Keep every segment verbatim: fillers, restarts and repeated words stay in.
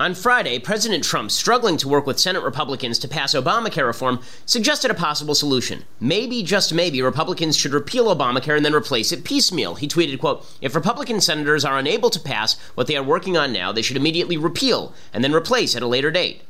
On Friday, President Trump, struggling to work with Senate Republicans to pass Obamacare reform, suggested a possible solution. Maybe, just maybe, Republicans should repeal Obamacare and then replace it piecemeal. He tweeted, quote, "If Republican senators are unable to pass what they are working on now, they should immediately repeal and then replace at a later date."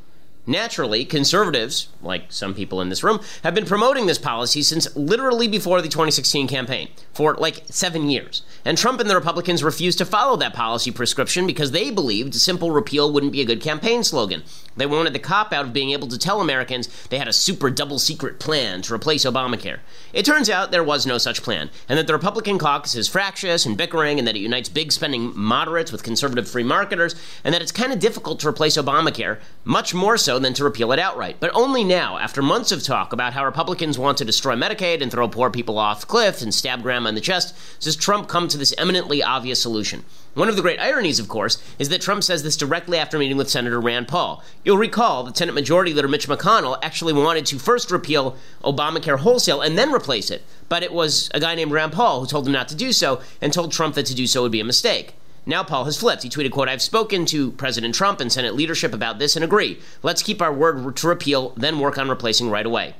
Naturally, conservatives, like some people in this room, have been promoting this policy since literally before the twenty sixteen campaign, for like seven years. And Trump and the Republicans refused to follow that policy prescription because they believed simple repeal wouldn't be a good campaign slogan. They wanted the cop-out of being able to tell Americans they had a super double-secret plan to replace Obamacare. It turns out there was no such plan, and that the Republican caucus is fractious and bickering, and that it unites big-spending moderates with conservative free marketers, and that it's kind of difficult to replace Obamacare, much more so than to repeal it outright. But only now, after months of talk about how Republicans want to destroy Medicaid and throw poor people off cliffs and stab grandma in the chest, does Trump come to this eminently obvious solution. One of the great ironies, of course, is that Trump says this directly after meeting with Senator Rand Paul. You'll recall that Senate Majority Leader Mitch McConnell actually wanted to first repeal Obamacare wholesale and then replace it, but it was a guy named Rand Paul who told him not to do so and told Trump that to do so would be a mistake. Now Paul has flipped. He tweeted, quote, "I've spoken to President Trump and Senate leadership about this and agree. Let's keep our word to repeal, then work on replacing right away."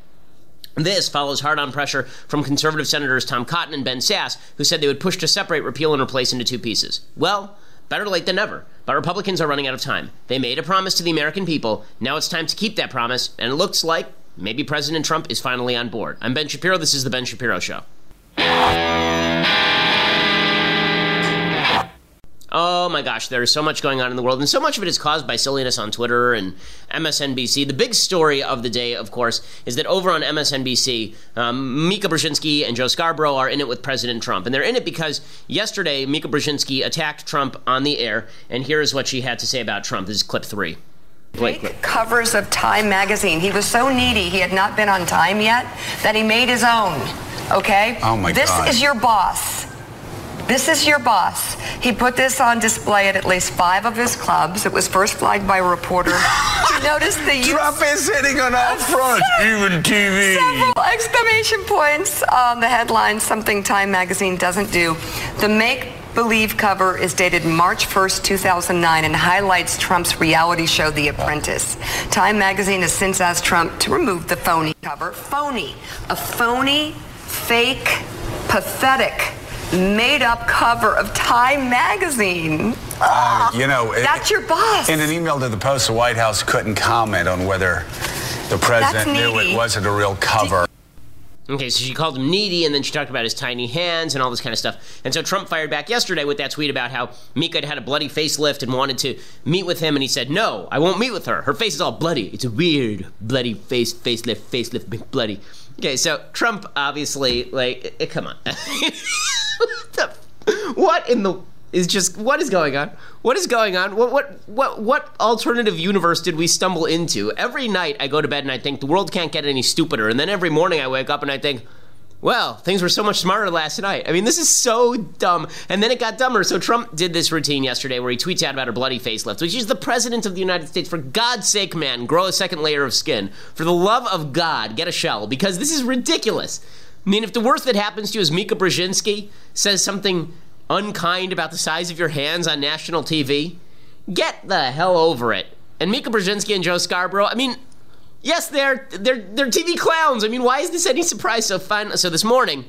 This follows hard-on pressure from conservative senators Tom Cotton and Ben Sass, who said they would push to separate repeal and replace into two pieces. Well, better late than never. But Republicans are running out of time. They made a promise to the American people. Now it's time to keep that promise, and it looks like maybe President Trump is finally on board. I'm Ben Shapiro. This is The Ben Shapiro Show. Oh my gosh, there is so much going on in the world, and so much of it is caused by silliness on Twitter and M S N B C. The big story of the day, of course, is that over on M S N B C, um, Mika Brzezinski and Joe Scarborough are in it with President Trump. And they're in it because yesterday, Mika Brzezinski attacked Trump on the air, and here is what she had to say about Trump. This is clip three. Fake covers of Time Magazine. He was so needy, he had not been on Time yet, that he made his own, okay? Oh my this God. This is your boss. This is your boss. He put this on display at at least five of his clubs. It was first flagged by a reporter. You notice the use Trump is sitting on our front, even T V. Several exclamation points on the headline, something Time Magazine doesn't do. The make-believe cover is dated March first, two thousand nine, and highlights Trump's reality show, The Apprentice. Time Magazine has since asked Trump to remove the phony cover. Phony. A phony, fake, pathetic, made-up cover of Time Magazine. Uh, you know, it, that's your boss. In an email to the Post, the White House couldn't comment on whether the president knew it wasn't a real cover. Okay, so she called him needy, and then she talked about his tiny hands and all this kind of stuff. And so Trump fired back yesterday with that tweet about how Mika had had a bloody facelift and wanted to meet with him, and he said, "No, I won't meet with her. Her face is all bloody. It's a weird, bloody face, facelift, facelift, bloody." Okay, so Trump obviously, like, it, come on. What the, what in the, is just, what is going on? What is going on? What, what, what, what alternative universe did we stumble into? Every night I go to bed and I think the world can't get any stupider. And then every morning I wake up and I think, well, things were so much smarter last night. I mean, this is so dumb. And then it got dumber. So Trump did this routine yesterday where he tweets out about her bloody facelift, which is the president of the United States. For God's sake, man, grow a second layer of skin. For the love of God, get a shell, because this is ridiculous. I mean, if the worst that happens to you is Mika Brzezinski says something unkind about the size of your hands on national T V, get the hell over it. And Mika Brzezinski and Joe Scarborough, I mean, yes, they're they're they're T V clowns. I mean, why is this any surprise? So fun. So this morning,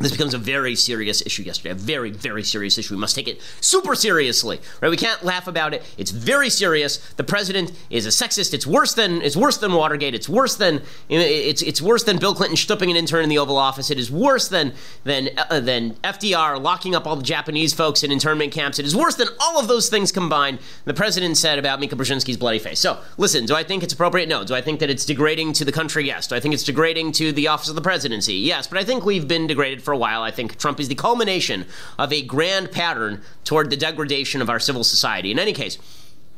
this becomes a very serious issue yesterday, a very, very serious issue. We must take it super seriously, right? We can't laugh about it. It's very serious. The president is a sexist. It's worse than it's worse than Watergate. It's worse than it's it's worse than Bill Clinton stooping an intern in the Oval Office. It is worse than than uh, than F D R locking up all the Japanese folks in internment camps. It is worse than all of those things combined. The president said about Mika Brzezinski's bloody face. So listen, do I think it's appropriate? No. Do I think that it's degrading to the country? Yes. Do I think it's degrading to the office of the presidency? Yes. But I think we've been degraded for a while. I think Trump is the culmination of a grand pattern toward the degradation of our civil society. In any case,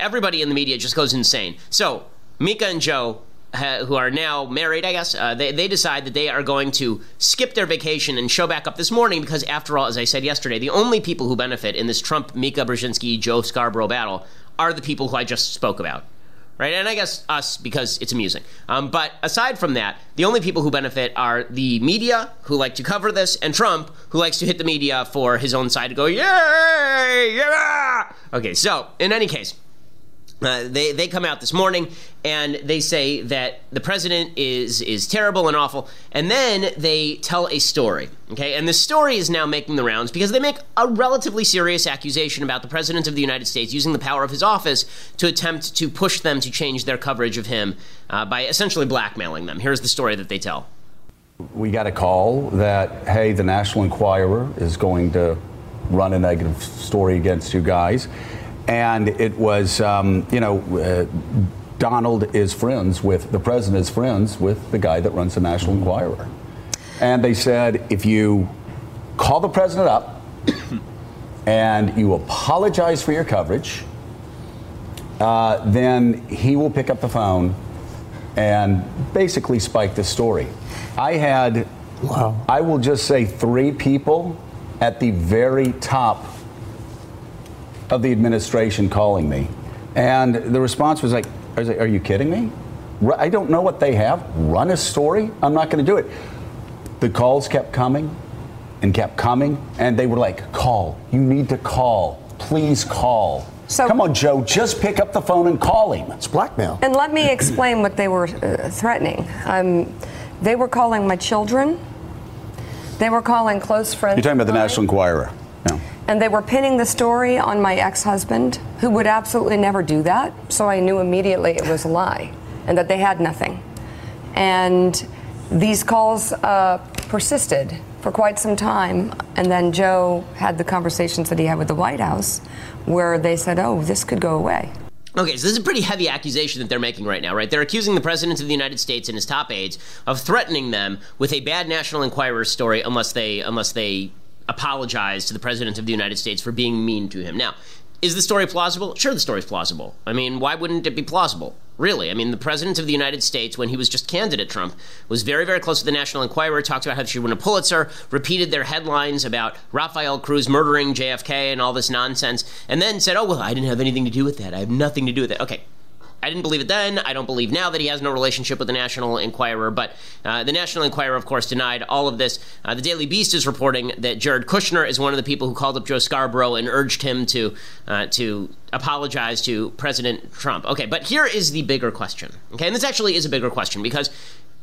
everybody in the media just goes insane. So Mika and Joe, who are now married, I guess, uh, they, they decide that they are going to skip their vacation and show back up this morning because, after all, as I said yesterday, the only people who benefit in this Trump, Mika Brzezinski, Joe Scarborough battle are the people who I just spoke about. Right, and I guess us, because it's amusing. Um, but aside from that, the only people who benefit are the media, who like to cover this, and Trump, who likes to hit the media for his own side to go, yay, yeah! Okay, so, in any case, Uh, they, they come out this morning and they say that the president is is terrible and awful, and then they tell a story, okay? And the story is now making the rounds because they make a relatively serious accusation about the president of the United States using the power of his office to attempt to push them to change their coverage of him uh, by essentially blackmailing them. Here's the story that they tell. We got a call that, hey, the National Enquirer is going to run a negative story against you guys. And it was, um, you know, uh, Donald is friends with, the president is friends with the guy that runs the National Enquirer. And they said, if you call the president up and you apologize for your coverage, uh, then he will pick up the phone and basically spike this story. I had, wow. I will just say three people at the very top of the administration calling me, and the response was like, are you kidding me? I don't know what they have. Run a story? I'm not going to do it. The calls kept coming and kept coming, and they were like, call. You need to call. Please call. So, come on, Joe, just pick up the phone and call him. It's blackmail. And let me explain what they were uh, threatening. Um, they were calling my children. They were calling close friends. You're talking about the National Enquirer. No. And they were pinning the story on my ex-husband, who would absolutely never do that. So I knew immediately it was a lie and that they had nothing. And these calls uh, persisted for quite some time. And then Joe had the conversations that he had with the White House where they said, oh, this could go away. Okay, so this is a pretty heavy accusation that they're making right now, right? They're accusing the president of the United States and his top aides of threatening them with a bad National Enquirer story unless they, unless they apologize to the president of the United States for being mean to him. Now, is the story plausible? Sure, the story's plausible. I mean, why wouldn't it be plausible? Really, I mean, the president of the United States, when he was just candidate Trump, was very, very close to the National Enquirer, talked about how she won a Pulitzer, repeated their headlines about Rafael Cruz murdering J F K and all this nonsense, and then said, oh, well, I didn't have anything to do with that. I have nothing to do with it. Okay. I didn't believe it then. I don't believe now that he has no relationship with the National Enquirer. But uh, the National Enquirer, of course, denied all of this. Uh, the Daily Beast is reporting that Jared Kushner is one of the people who called up Joe Scarborough and urged him to uh, to apologize to President Trump. Okay, but here is the bigger question. Okay, and this actually is a bigger question because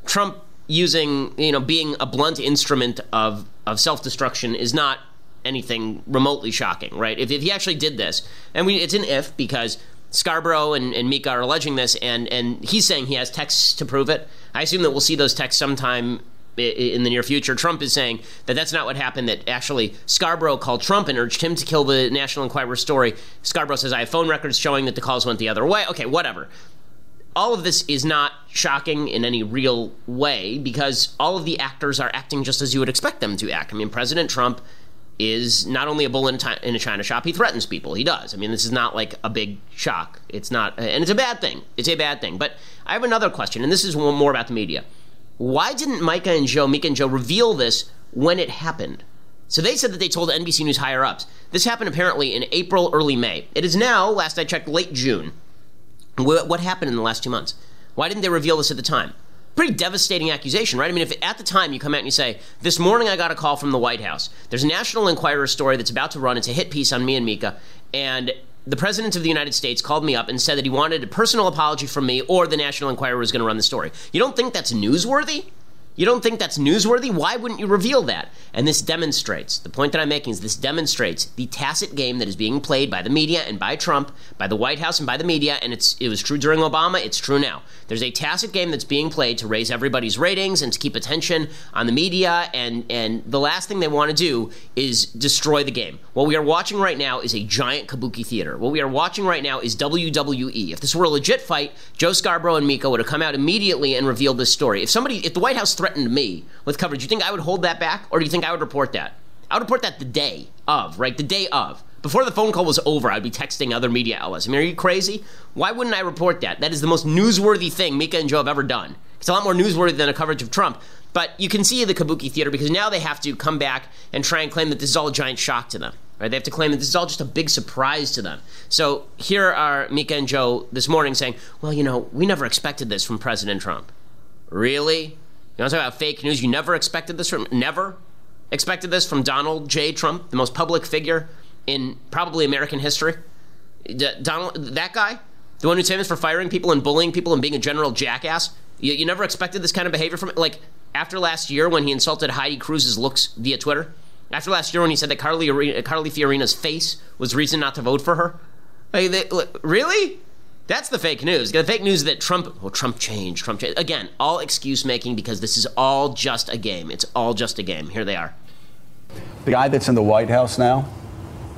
Trump using, you know, being a blunt instrument of, of self-destruction is not anything remotely shocking, right? If, if he actually did this, and we, it's an if because Scarborough and, and Mika are alleging this, and, and he's saying he has texts to prove it. I assume that we'll see those texts sometime in the near future. Trump is saying that that's not what happened, that actually Scarborough called Trump and urged him to kill the National Enquirer story. Scarborough says, I have phone records showing that the calls went the other way. Okay, whatever. All of this is not shocking in any real way because all of the actors are acting just as you would expect them to act. I mean, President Trump is not only a bull in a china shop, he threatens people. He does. I mean, this is not like a big shock. It's not, and it's a bad thing. It's a bad thing. But I have another question, and this is more about the media. Why didn't Mika and Joe, Mika and Joe reveal this when it happened? So they said that they told N B C News higher-ups. This happened apparently in April, early May. It is now, last I checked, late June. What happened in the last two months? Why didn't they reveal this at the time? Pretty devastating accusation, right? I mean, if at the time you come out and you say, this morning I got a call from the White House. There's a National Enquirer story that's about to run. It's a hit piece on me and Mika. And the president of the United States called me up and said that he wanted a personal apology from me or the National Enquirer was going to run the story. You don't think that's newsworthy? You don't think that's newsworthy? Why wouldn't you reveal that? And this demonstrates, the point that I'm making is this demonstrates the tacit game that is being played by the media and by Trump, by the White House and by the media, and it's it was true during Obama, it's true now. There's a tacit game that's being played to raise everybody's ratings and to keep attention on the media, and, and the last thing they want to do is destroy the game. What we are watching right now is a giant kabuki theater. What we are watching right now is W W E. If this were a legit fight, Joe Scarborough and Mika would have come out immediately and revealed this story. If somebody, if the White House threatened me with coverage, do you think I would hold that back, or do you think I would report that? I would report that the day of, right? The day of. Before the phone call was over, I'd be texting other media outlets. I mean, are you crazy? Why wouldn't I report that? That is the most newsworthy thing Mika and Joe have ever done. It's a lot more newsworthy than a coverage of Trump. But you can see the kabuki theater because now they have to come back and try and claim that this is all a giant shock to them. Right? They have to claim that this is all just a big surprise to them. So here are Mika and Joe this morning saying, well, you know, we never expected this from President Trump. Really? You want to talk about fake news? You never expected this from, never expected this from Donald J. Trump, the most public figure in probably American history. D- Donald, that guy? The one who's famous for firing people and bullying people and being a general jackass? You, you never expected this kind of behavior from, like, after last year when he insulted Heidi Cruz's looks via Twitter? After last year when he said that Carly, Carly Fiorina's face was reason not to vote for her? Like, they, really? That's the fake news. The fake news that Trump, well, Trump changed, Trump changed. Again, all excuse making because this is all just a game. It's all just a game. Here they are. The guy that's in the White House now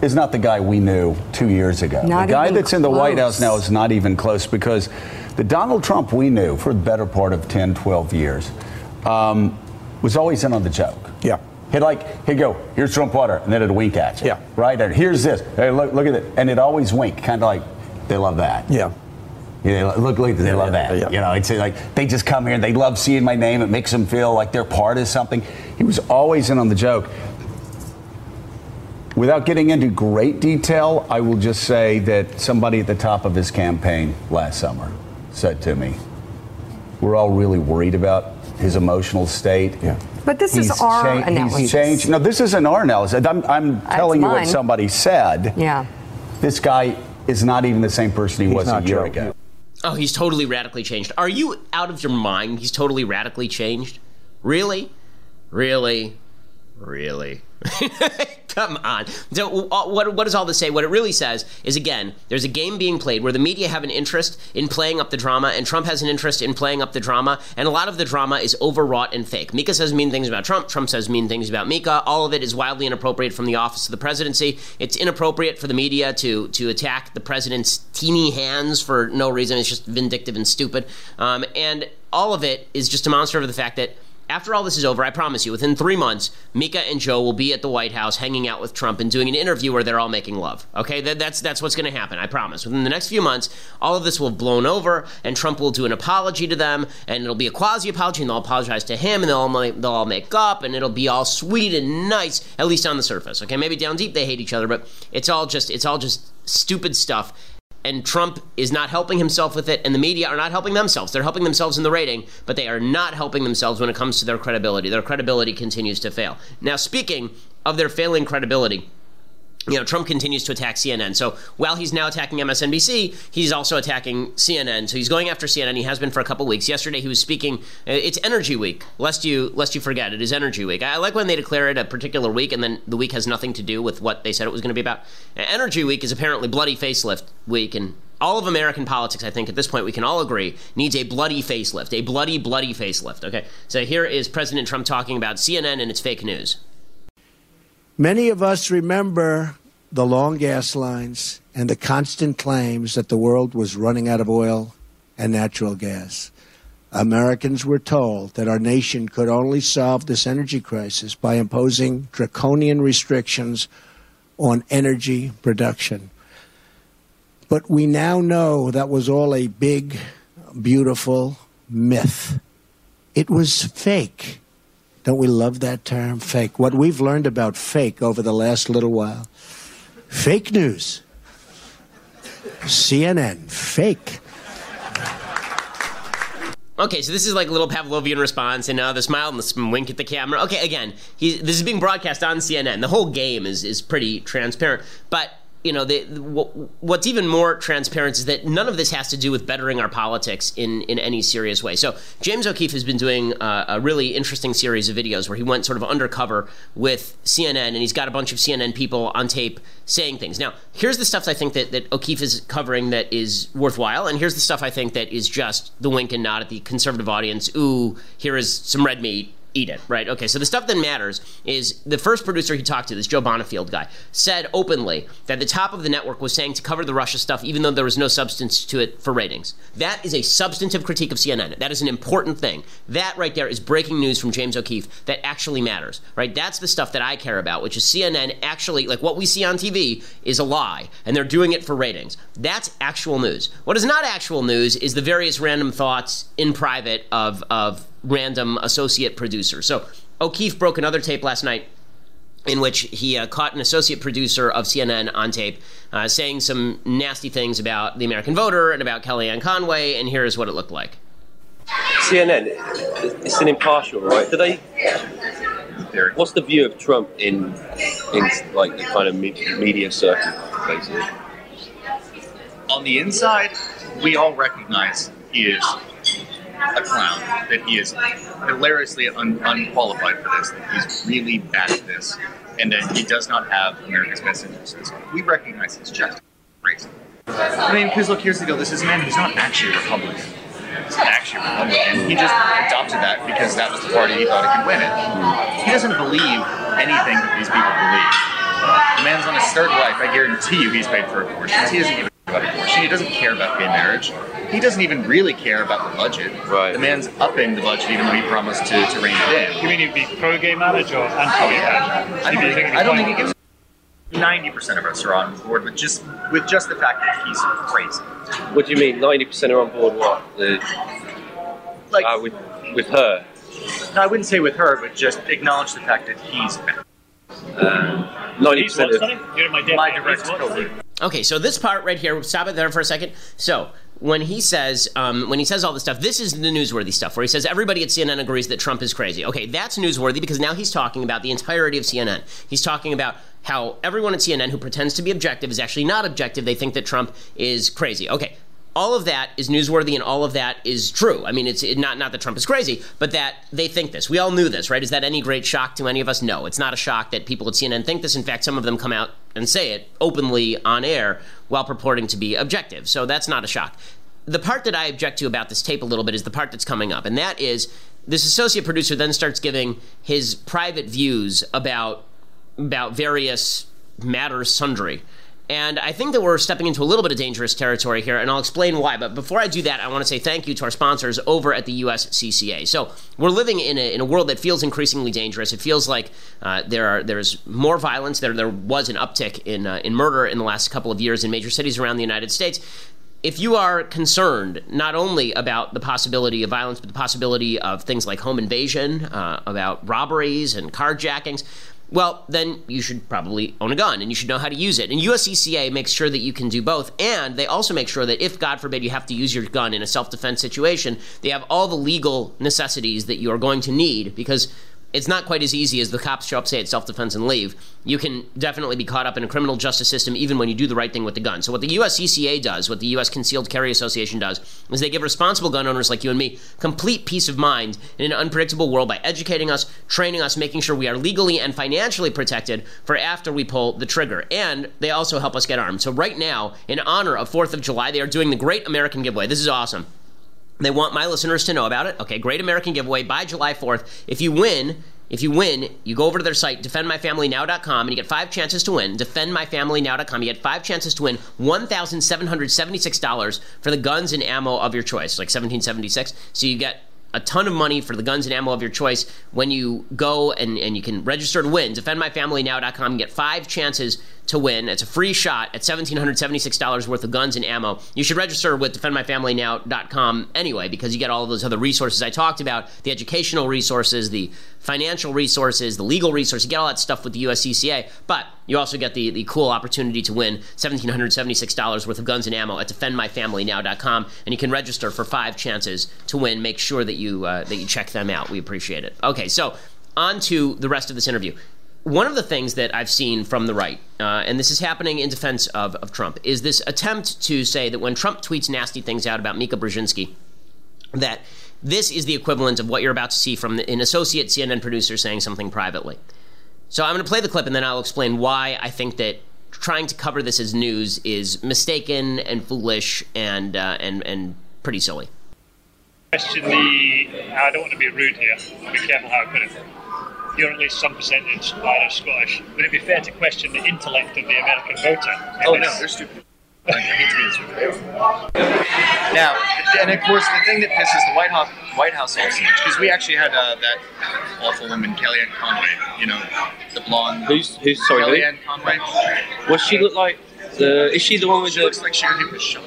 is not the guy we knew two years ago. Not the guy that's close. In the White House now is not even close, because the Donald Trump we knew for the better part of ten, twelve years um, was always in on the joke. Yeah. He'd like, he'd go, here's Trump water, and then it'd wink at you. Yeah. Right? Or, here's this. Hey, look, look at it. And it'd always wink, kind of like, they love that. Yeah. Yeah, look, look, they love that. Yeah. You know, it's like they just come here and they love seeing my name. It makes them feel like they're part of something. He was always in on the joke. Without getting into great detail, I will just say that somebody at the top of his campaign last summer said to me, we're all really worried about his emotional state. Yeah. But this he's is our cha- analysis. He's changed. No, this isn't our analysis. I'm, I'm telling you what somebody said. Yeah. This guy is not even the same person he he's was a year joking. ago. Oh, he's totally radically changed. Are you out of your mind? He's totally radically changed? Really? Really? Really? Come on. So, what, what does all this say? What it really says is, again, there's a game being played where the media have an interest in playing up the drama, and Trump has an interest in playing up the drama, and a lot of the drama is overwrought and fake. Mika says mean things about Trump. Trump says mean things about Mika. All of it is wildly inappropriate from the office of the presidency. It's inappropriate for the media to to attack the president's teeny hands for no reason. It's just vindictive and stupid. Um, and all of it is just demonstrative of the fact that after all this is over, I promise you, within three months, Mika and Joe will be at the White House hanging out with Trump and doing an interview where they're all making love. Okay, that, that's that's what's going to happen, I promise. Within the next few months, all of this will have blown over, and Trump will do an apology to them, and it'll be a quasi-apology, and they'll apologize to him, and they'll all, they'll all make up, and it'll be all sweet and nice, at least on the surface. Okay, maybe down deep they hate each other, but it's all just it's all just stupid stuff. And Trump is not helping himself with it, and the media are not helping themselves. They're helping themselves in the rating, but they are not helping themselves when it comes to their credibility. Their credibility continues to fail. Now, speaking of their failing credibility, you know, Trump continues to attack C N N. So while he's now attacking M S N B C, he's also attacking C N N. So he's going after C N N. He has been for a couple weeks. Yesterday he was speaking. It's Energy Week, lest you lest you forget. It is Energy Week. I like when they declare it a particular week and then the week has nothing to do with what they said it was going to be about. Energy Week is apparently Bloody Facelift Week, and all of American politics, I think, at this point, we can all agree, needs a bloody facelift, a bloody, bloody facelift. Okay, so here is President Trump talking about C N N and its fake news. Many of us remember the long gas lines and the constant claims that the world was running out of oil and natural gas. Americans were told that our nation could only solve this energy crisis by imposing draconian restrictions on energy production. But we now know that was all a big, beautiful myth. It was fake. Don't we love that term, fake? What we've learned about fake over the last little while. Fake news. C N N, fake. Okay, so this is like a little Pavlovian response, and uh, the smile and the wink at the camera. Okay, again, he, this is being broadcast on C N N. The whole game is, is pretty transparent, but you know, the, what's even more transparent is that none of this has to do with bettering our politics in, in any serious way. So James O'Keefe has been doing uh, a really interesting series of videos where he went sort of undercover with C N N, and he's got a bunch of C N N people on tape saying things. Now, here's the stuff I think that, that O'Keefe is covering that is worthwhile, and here's the stuff I think that is just the wink and nod at the conservative audience. Ooh, here is some red meat. Eat it, right? Okay, so the stuff that matters is the first producer he talked to, this Joe Bonifield guy, said openly that the top of the network was saying to cover the Russia stuff even though there was no substance to it for ratings. That is a substantive critique of C N N. That is an important thing. That right there is breaking news from James O'Keefe that actually matters, right? That's the stuff that I care about, which is C N N actually, like what we see on T V is a lie, and they're doing it for ratings. That's actual news. What is not actual news is the various random thoughts in private of of random associate producer. So O'Keefe broke another tape last night in which he uh, caught an associate producer of C N N on tape uh, saying some nasty things about the American voter and about Kellyanne Conway, and here is what it looked like. C N N, it's an impartial, right? Do they? What's the view of Trump in, in like the kind of me- media circle, basically? on the inside, we all recognize he is a clown, that he is hilariously un unqualified for this, that he's really bad at this, and that he does not have America's best interests. We recognize it's just crazy. I mean, because look, here's the deal, this is a man who's not actually Republican. He's not actually Republican. He just adopted that because that was the party he thought he could win it. He doesn't believe anything that these people believe. The man's on his third wife, I guarantee you he's paid for abortions. He doesn't even care about abortion. He doesn't care about gay marriage. He doesn't even really care about the budget. Right. The man's upping the budget even when he promised to, to rein it in. You mean he'd be pro-gay marriage or anti-gay marriage? I don't think, I don't think he gives a ninety percent of us are on board with just, with just the fact that he's crazy. What do you mean, ninety percent are on board what? The, like, uh, with, with her? No, I wouldn't say with her, but just acknowledge the fact that he's bad. Uh, ninety percent of You're my, my direct over. Okay, so this part right here, we'll stop it there for a second. So, when he says, um, when he says all this stuff, this is the newsworthy stuff, where he says everybody at C N N agrees that Trump is crazy. Okay, that's newsworthy because now he's talking about the entirety of C N N. He's talking about how everyone at C N N who pretends to be objective is actually not objective. They think that Trump is crazy. Okay, all of that is newsworthy and all of that is true. I mean, it's it, not, not that Trump is crazy, but that they think this. We all knew this, right? Is that any great shock to any of us? No, it's not a shock that people at C N N think this. In fact, some of them come out and say it openly on air while purporting to be objective. So that's not a shock. The part that I object to about this tape a little bit is the part that's coming up, and that is this associate producer then starts giving his private views about about various matters sundry. And I think that we're stepping into a little bit of dangerous territory here, and I'll explain why. But before I do that, I want to say thank you to our sponsors over at the U S C C A. So we're living in a, in a world that feels increasingly dangerous. It feels like uh, there are there's more violence. There there was an uptick in uh, in murder in the last couple of years in major cities around the United States. If you are concerned not only about the possibility of violence, but the possibility of things like home invasion, uh, about robberies and carjackings, well, then you should probably own a gun, and you should know how to use it. And U S C C A makes sure that you can do both, and they also make sure that if, God forbid, you have to use your gun in a self-defense situation, they have all the legal necessities that you are going to need, because it's not quite as easy as the cops show up, say it's self-defense, and leave. You can definitely be caught up in a criminal justice system even when you do the right thing with the gun. So what the U S C C A does, what the U S Concealed Carry Association does, is they give responsible gun owners like you and me complete peace of mind in an unpredictable world by educating us, training us, making sure we are legally and financially protected for after we pull the trigger. And they also help us get armed. So right now, in honor of fourth of July, they are doing the Great American Giveaway. This is awesome. They want my listeners to know about it. Okay, Great American Giveaway by July fourth. If you win, if you win, you go over to their site, defend my family now dot com, and you get five chances to win. defend my family now dot com. You get five chances to win one thousand seven hundred seventy-six dollars for the guns and ammo of your choice, like seventeen seventy-six. So you get a ton of money for the guns and ammo of your choice when you go and, and you can register to win. defend my family now dot com and get five chances to win. It's a free shot at one thousand seven hundred seventy-six dollars worth of guns and ammo. You should register with defend my family now dot com anyway, because you get all of those other resources I talked about, the educational resources, the financial resources, the legal resources. You get all that stuff with the U S C C A, but you also get the, the cool opportunity to win one thousand seven hundred seventy-six dollars worth of guns and ammo at defend my family now dot com, and you can register for five chances to win. Make sure that you, uh, that you check them out. We appreciate it. Okay, so on to the rest of this interview. One of the things that I've seen from the right, uh, and this is happening in defense of, of Trump, is this attempt to say that when Trump tweets nasty things out about Mika Brzezinski, that this is the equivalent of what you're about to see from the, an associate C N N producer saying something privately. So I'm going to play the clip, and then I'll explain why I think that trying to cover this as news is mistaken and foolish and, uh, and, and pretty silly. Question the... I don't want to be rude here. Be careful how I put it. You're at least some percentage either Scottish. Would it be fair to question the intellect of the American voter? Oh, no, they're stupid. I hate to be stupid. Now, and of course, the thing that pisses the White House, White House off so much, because we actually had uh, that awful woman, Kellyanne Conway, you know, the blonde. Who's, who's sorry, Kellyanne Conway. What's she look like? The, is she the one with she the... looks like she could be shot.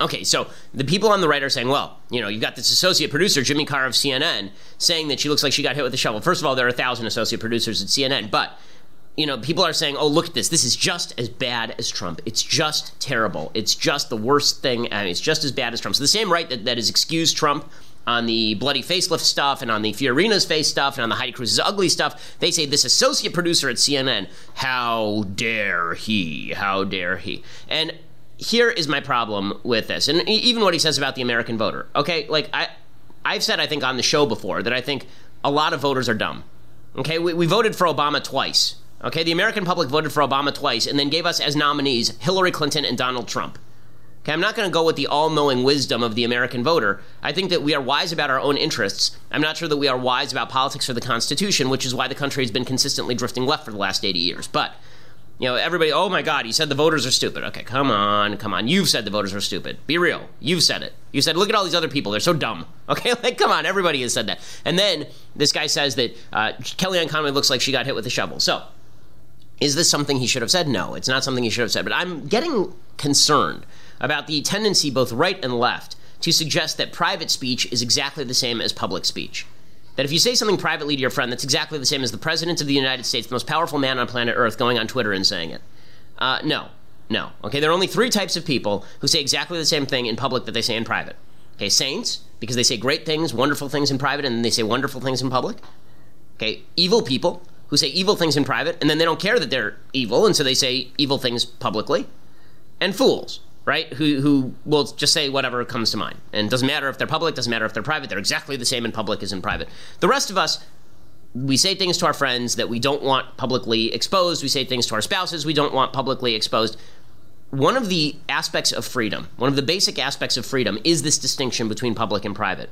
Okay, so the people on the right are saying, well, you know, you've got this associate producer, Jimmy Carr of C N N, saying that she looks like she got hit with a shovel. First of all, there are a thousand associate producers at C N N, but, you know, people are saying, oh, look at this. This is just as bad as Trump. It's just terrible. It's just the worst thing. I mean, it's just as bad as Trump. So the same right that, that has excused Trump on the bloody facelift stuff and on the Fiorina's face stuff and on the Heidi Cruz's ugly stuff, they say this associate producer at C N N, how dare he, how dare he. And here is my problem with this, and even what he says about the American voter. Okay, like I, I've said, I think on the show before, that I think a lot of voters are dumb. Okay, we, we voted for Obama twice. Okay, the American public voted for Obama twice and then gave us as nominees Hillary Clinton and Donald Trump. Okay, I'm not going to go with the all-knowing wisdom of the American voter. I think that we are wise about our own interests. I'm not sure that we are wise about politics or the Constitution, which is why the country has been consistently drifting left for the last eighty years. But, you know, everybody, oh my God, he said the voters are stupid. Okay, come on, come on. You've said the voters are stupid. Be real. You've said it. You said, look at all these other people. They're so dumb. Okay, like, come on. Everybody has said that. And then this guy says that uh, Kellyanne Conway looks like she got hit with a shovel. So, is this something he should have said? No, it's not something he should have said. But I'm getting concerned about the tendency, both right and left, to suggest that private speech is exactly the same as public speech. That if you say something privately to your friend, that's exactly the same as the President of the United States, the most powerful man on planet Earth, going on Twitter and saying it. Uh, no, no. Okay, there are only three types of people who say exactly the same thing in public that they say in private. Okay, saints, because they say great things, wonderful things in private, and then they say wonderful things in public. Okay, evil people, who say evil things in private, and then they don't care that they're evil, and so they say evil things publicly. And fools, right, who who will just say whatever comes to mind. And it doesn't matter if they're public, doesn't matter if they're private, they're exactly the same in public as in private. The rest of us, we say things to our friends that we don't want publicly exposed, we say things to our spouses we don't want publicly exposed. One of the aspects of freedom, one of the basic aspects of freedom, is this distinction between public and private.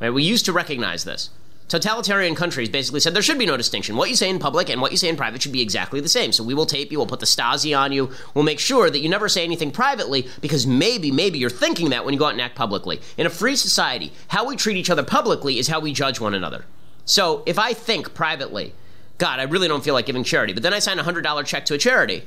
Right? We used to recognize this. Totalitarian countries basically said there should be no distinction. What you say in public and what you say in private should be exactly the same. So we will tape you, we'll put the Stasi on you, we'll make sure that you never say anything privately because maybe, maybe you're thinking that when you go out and act publicly. In a free society, how we treat each other publicly is how we judge one another. So if I think privately, God, I really don't feel like giving charity, but then I sign a one hundred dollar check to a charity,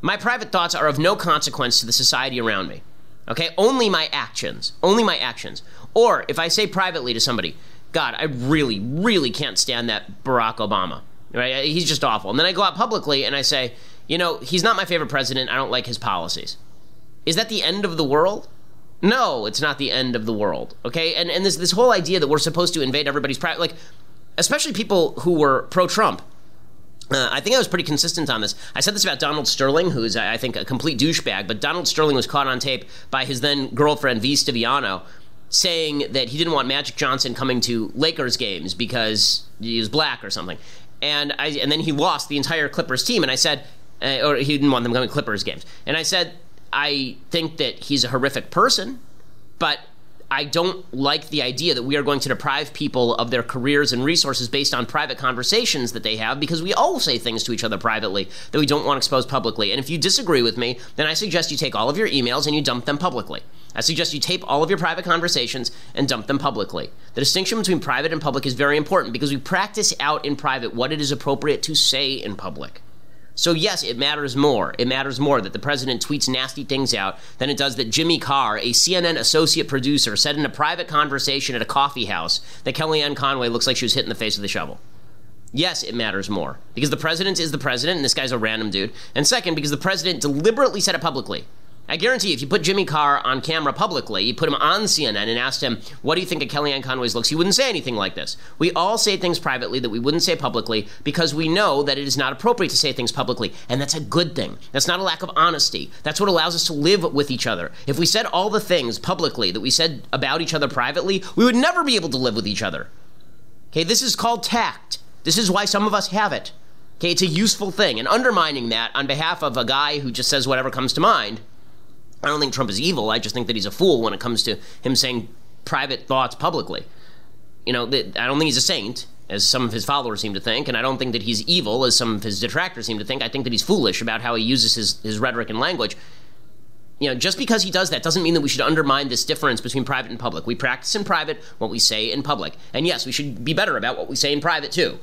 my private thoughts are of no consequence to the society around me. Okay? Only my actions. Only my actions. Or if I say privately to somebody, God, I really, really can't stand that Barack Obama. Right? He's just awful. And then I go out publicly and I say, you know, he's not my favorite president. I don't like his policies. Is that the end of the world? No, it's not the end of the world. Okay? And and this this whole idea that we're supposed to invade everybody's private, like, especially people who were pro-Trump. Uh, I think I was pretty consistent on this. I said this about Donald Sterling, who is, I think, a complete douchebag. But Donald Sterling was caught on tape by his then-girlfriend, Vee Stiviano, saying that he didn't want Magic Johnson coming to Lakers games because he was black or something. And I and then he lost the entire Clippers team, and I said, uh, or he didn't want them coming to Clippers games. And I said, I think that he's a horrific person, but I don't like the idea that we are going to deprive people of their careers and resources based on private conversations that they have, because we all say things to each other privately that we don't want exposed publicly. And if you disagree with me, then I suggest you take all of your emails and you dump them publicly. I suggest you tape all of your private conversations and dump them publicly. The distinction between private and public is very important because we practice out in private what it is appropriate to say in public. So yes, it matters more. It matters more that the president tweets nasty things out than it does that Jimmy Carr, a C N N associate producer, said in a private conversation at a coffee house that Kellyanne Conway looks like she was hit in the face with a shovel. Yes, it matters more because the president is the president and this guy's a random dude. And second, because the president deliberately said it publicly. I guarantee if you put Jimmy Carr on camera publicly, you put him on C N N and asked him, what do you think of Kellyanne Conway's looks? He wouldn't say anything like this. We all say things privately that we wouldn't say publicly because we know that it is not appropriate to say things publicly. And that's a good thing. That's not a lack of honesty. That's what allows us to live with each other. If we said all the things publicly that we said about each other privately, we would never be able to live with each other. Okay, this is called tact. This is why some of us have it. Okay, it's a useful thing. And undermining that on behalf of a guy who just says whatever comes to mind, I don't think Trump is evil. I just think that he's a fool when it comes to him saying private thoughts publicly. You know, I don't think he's a saint, as some of his followers seem to think, and I don't think that he's evil, as some of his detractors seem to think. I think that he's foolish about how he uses his, his rhetoric and language. You know, just because he does that doesn't mean that we should undermine this difference between private and public. We practice in private what we say in public. And yes, we should be better about what we say in private, too.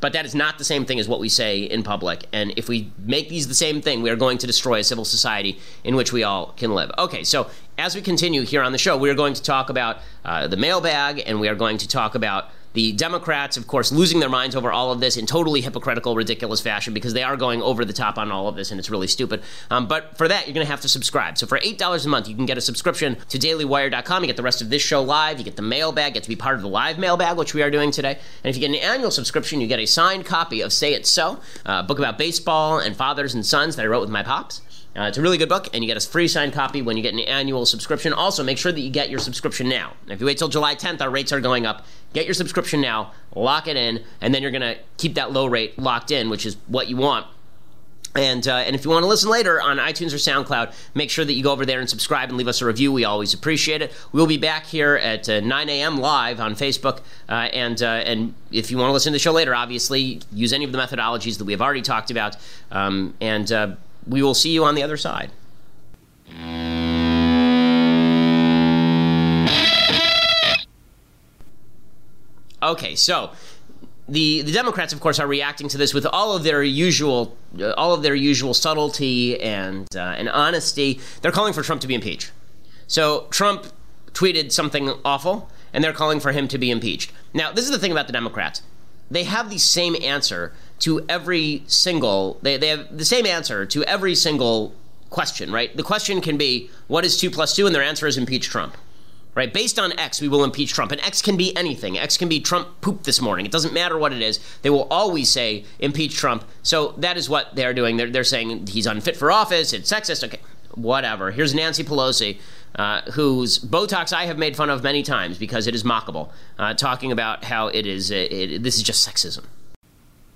But that is not the same thing as what we say in public. And if we make these the same thing, we are going to destroy a civil society in which we all can live. Okay, so as we continue here on the show, we are going to talk about uh, the mailbag, and we are going to talk about the Democrats, of course, losing their minds over all of this in totally hypocritical, ridiculous fashion because they are going over the top on all of this, and it's really stupid. Um, but for that, you're going to have to subscribe. So for eight dollars a month, you can get a subscription to daily wire dot com. You get the rest of this show live. You get the mailbag. Get to be part of the live mailbag, which we are doing today. And if you get an annual subscription, you get a signed copy of Say It So, a book about baseball and fathers and sons that I wrote with my pops. Uh, it's a really good book, and you get a free signed copy when you get an annual subscription. Also, make sure that you get your subscription now. If you wait till July tenth, our rates are going up. Get your subscription now, lock it in, and then you're going to keep that low rate locked in, which is what you want. And uh, and if you want to listen later on iTunes or SoundCloud, make sure that you go over there and subscribe and leave us a review. We always appreciate it. We'll be back here at uh, nine a.m. live on Facebook. Uh, and uh, and if you want to listen to the show later, obviously, use any of the methodologies that we have already talked about. Um, and uh, we will see you on the other side. Okay, so... The, the Democrats, of course, are reacting to this with all of their usual, uh, all of their usual subtlety and uh, and honesty. They're calling for Trump to be impeached. So Trump tweeted something awful, and they're calling for him to be impeached. Now, this is the thing about the Democrats: they have the same answer to every single. They they have the same answer to every single question, right? The question can be, "What is two plus two?" and their answer is impeach Trump. Right? Based on X, we will impeach Trump. And X can be anything. X can be Trump pooped this morning. It doesn't matter what it is. They will always say, impeach Trump. So that is what they're doing. They're, they're saying he's unfit for office. It's sexist. Okay, whatever. Here's Nancy Pelosi, uh, whose Botox I have made fun of many times because it is mockable, uh, talking about how it is. It, it, this is just sexism.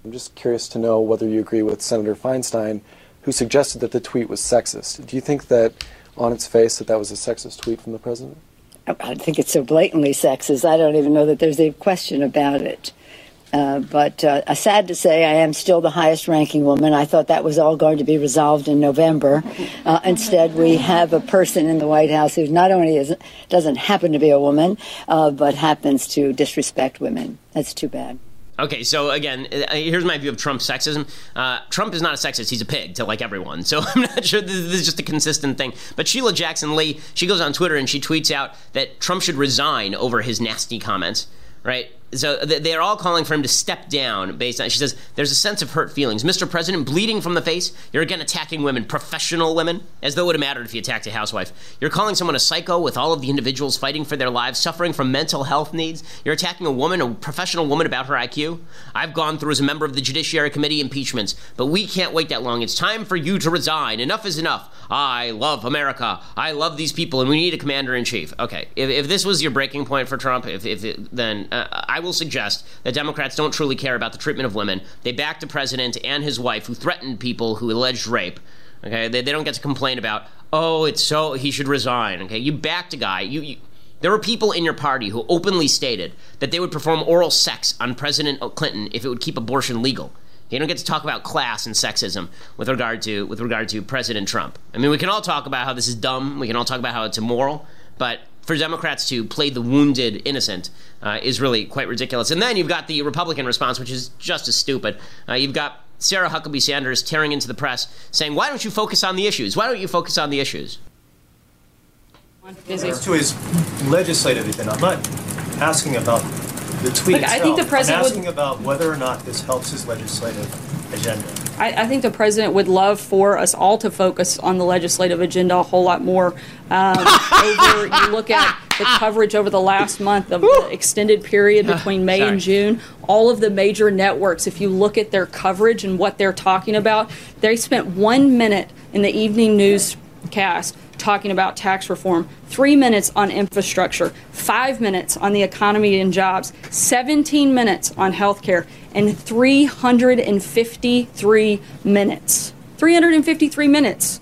I'm just curious to know whether you agree with Senator Feinstein, who suggested that the tweet was sexist. Do you think that on its face that that was a sexist tweet from the president? I think it's so blatantly sexist, I don't even know that there's a question about it. Uh, but uh, sad to say, I am still the highest-ranking woman. I thought that was all going to be resolved in November. Uh, instead, we have a person in the White House who not only is, doesn't happen to be a woman, uh, but happens to disrespect women. That's too bad. Okay, so again, here's my view of Trump's sexism. Uh, Trump is not a sexist. He's a pig to like everyone. So I'm not sure this is just a consistent thing. But Sheila Jackson Lee, she goes on Twitter and she tweets out that Trump should resign over his nasty comments, right? So they're all calling for him to step down based on, she says, there's a sense of hurt feelings. Mister President, bleeding from the face, you're again attacking women, professional women, as though it would have mattered if you attacked a housewife. You're calling someone a psycho with all of the individuals fighting for their lives, suffering from mental health needs. You're attacking a woman, a professional woman about her I Q. I've gone through as a member of the Judiciary Committee impeachments, but we can't wait that long. It's time for you to resign. Enough is enough. I love America. I love these people, and we need a commander-in-chief. Okay, if, if this was your breaking point for Trump, if, if it, then uh, I I will suggest that Democrats don't truly care about the treatment of women. They backed the president and his wife who threatened people who alleged rape. Okay, they, they don't get to complain about, oh, it's so, he should resign. Okay, you backed a guy. You, you There were people in your party who openly stated that they would perform oral sex on President Clinton if it would keep abortion legal. You don't get to talk about class and sexism with regard to with regard to President Trump. I mean, we can all talk about how this is dumb. We can all talk about how it's immoral, but for Democrats to play the wounded innocent uh, is really quite ridiculous. And then you've got the Republican response, which is just as stupid. Uh, you've got Sarah Huckabee Sanders tearing into the press, saying, why don't you focus on the issues? Why don't you focus on the issues? To his legislative agenda, I'm not asking about the tweet. Look, I think the president I'm asking would... about whether or not this helps his legislative agenda. I, I think the president would love for us all to focus on the legislative agenda a whole lot more. Um, over, you look at the coverage over the last month of the extended period between May Sorry. and June. All of the major networks, if you look at their coverage and what they're talking about, they spent one minute in the evening newscast talking about tax reform, three minutes on infrastructure, five minutes on the economy and jobs, seventeen minutes on health care, and three hundred fifty-three minutes. three hundred fifty-three minutes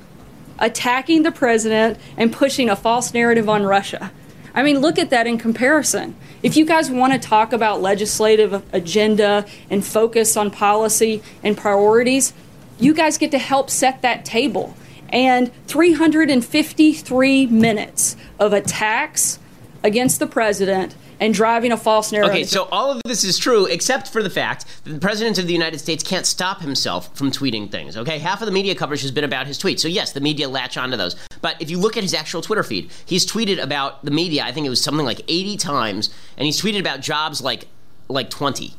attacking the president and pushing a false narrative on Russia. I mean, look at that in comparison. If you guys want to talk about legislative agenda and focus on policy and priorities, you guys get to help set that table. And three hundred fifty-three minutes of attacks against the president and driving a false narrative. Okay, so all of this is true except for the fact that the president of the United States can't stop himself from tweeting things, okay? Half of the media coverage has been about his tweets. So, yes, the media latch onto those. But if you look at his actual Twitter feed, he's tweeted about the media, I think it was something like eighty times, and he's tweeted about jobs like like twenty.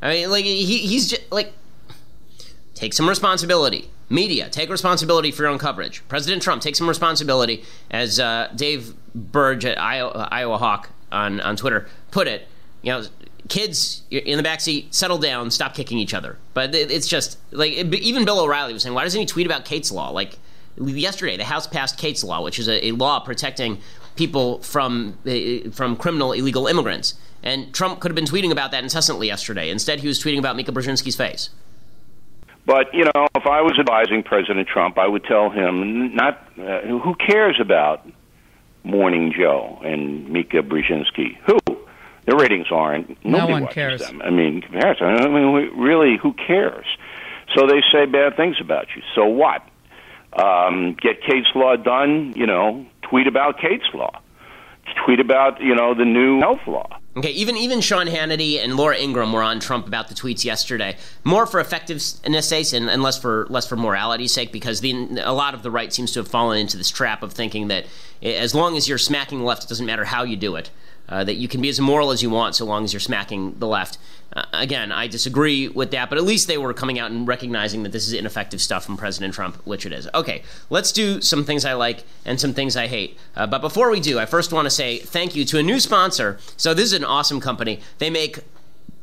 I mean, like, he, he's just, like, take some responsibility. Media, take responsibility for your own coverage. President Trump, take some responsibility. As uh, Dave Burge at Iowa, Iowa Hawk on, on Twitter put it, you know, kids in the backseat, settle down, stop kicking each other. But it's just, like, even Bill O'Reilly was saying, why doesn't he tweet about Kate's Law? Like, yesterday, the House passed Kate's Law, which is a, a law protecting people from uh, from criminal illegal immigrants. And Trump could have been tweeting about that incessantly yesterday. Instead, he was tweeting about Mika Brzezinski's face. But, you know, if I was advising President Trump, I would tell him, not uh, who cares about Morning Joe and Mika Brzezinski? Who? Their ratings aren't. Nobody no one cares. Them. I mean, comparison. I mean, really, who cares? So they say bad things about you. So what? Um, get Kate's Law done, you know, tweet about Kate's Law. Tweet about, you know, the new health law. Okay, even even Sean Hannity and Laura Ingraham were on Trump about the tweets yesterday, more for effectiveness' sake and, and less for less for morality's sake, because the, a lot of the right seems to have fallen into this trap of thinking that as long as you're smacking the left, it doesn't matter how you do it, uh, that you can be as immoral as you want so long as you're smacking the left. Uh, again, I disagree with that, but at least they were coming out and recognizing that this is ineffective stuff from President Trump, which it is. Okay, let's do some things I like and some things I hate. Uh, but before we do, I first want to say thank you to a new sponsor. So this is an awesome company. They make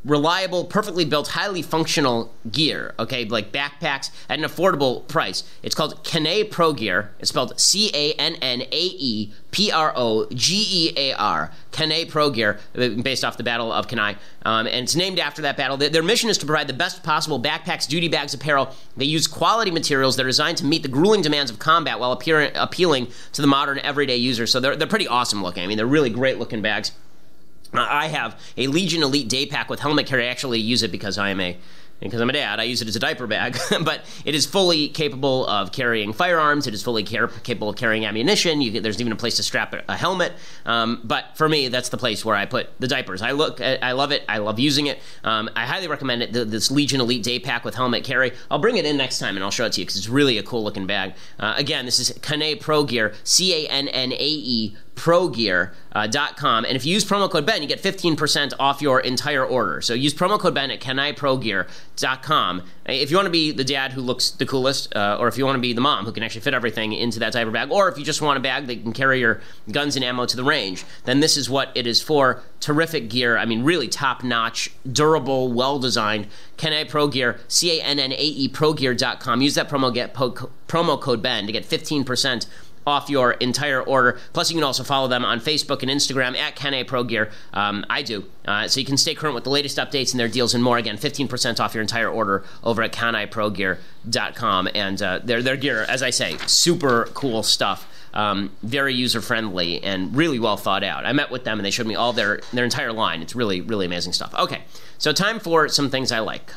reliable, perfectly built, highly functional gear, okay, like backpacks at an affordable price. It's called Cannae Pro Gear. It's spelled C A N N A E P R O G E A R, Cannae Pro Gear, based off the Battle of Cannae, um, and it's named after that battle. Their mission is to provide the best possible backpacks, duty bags, apparel. They use quality materials that are designed to meet the grueling demands of combat while appearing, appealing to the modern everyday user. So they're, they're pretty awesome looking. I mean, they're really great looking bags. I have a Legion Elite day pack with helmet carry. I actually use it because I am a because I'm a dad. I use it as a diaper bag, but it is fully capable of carrying firearms. It is fully care, capable of carrying ammunition. You get, there's even a place to strap a, a helmet. Um, but for me, that's the place where I put the diapers. I look, I, I love it. I love using it. Um, I highly recommend it. The, this Legion Elite day pack with helmet carry. I'll bring it in next time and I'll show it to you because it's really a cool looking bag. Uh, again, this is Cannae Pro Gear. C A N N A E. Pro Gear dot com, uh, and if you use promo code Ben, you get fifteen percent off your entire order. So use promo code Ben at Cannae Pro Gear dot com. If you want to be the dad who looks the coolest, uh, or if you want to be the mom who can actually fit everything into that diaper bag, or if you just want a bag that can carry your guns and ammo to the range, then this is what it is for. Terrific gear. I mean, really top-notch, durable, well-designed. Cannae Pro Gear, C A N N A E Pro Gear dot com. Use that promo, get po- promo code Ben to get fifteen percent off your entire order. Plus, you can also follow them on Facebook and Instagram at Cannae Pro Gear. Um, I do. Uh, so you can stay current with the latest updates and their deals and more. Again, fifteen percent off your entire order over at Cannae Pro Gear dot com. And uh, their, their gear, as I say, super cool stuff. Um, very user-friendly and really well thought out. I met with them and they showed me all their, their entire line. It's really, really amazing stuff. Okay, so time for some things I like.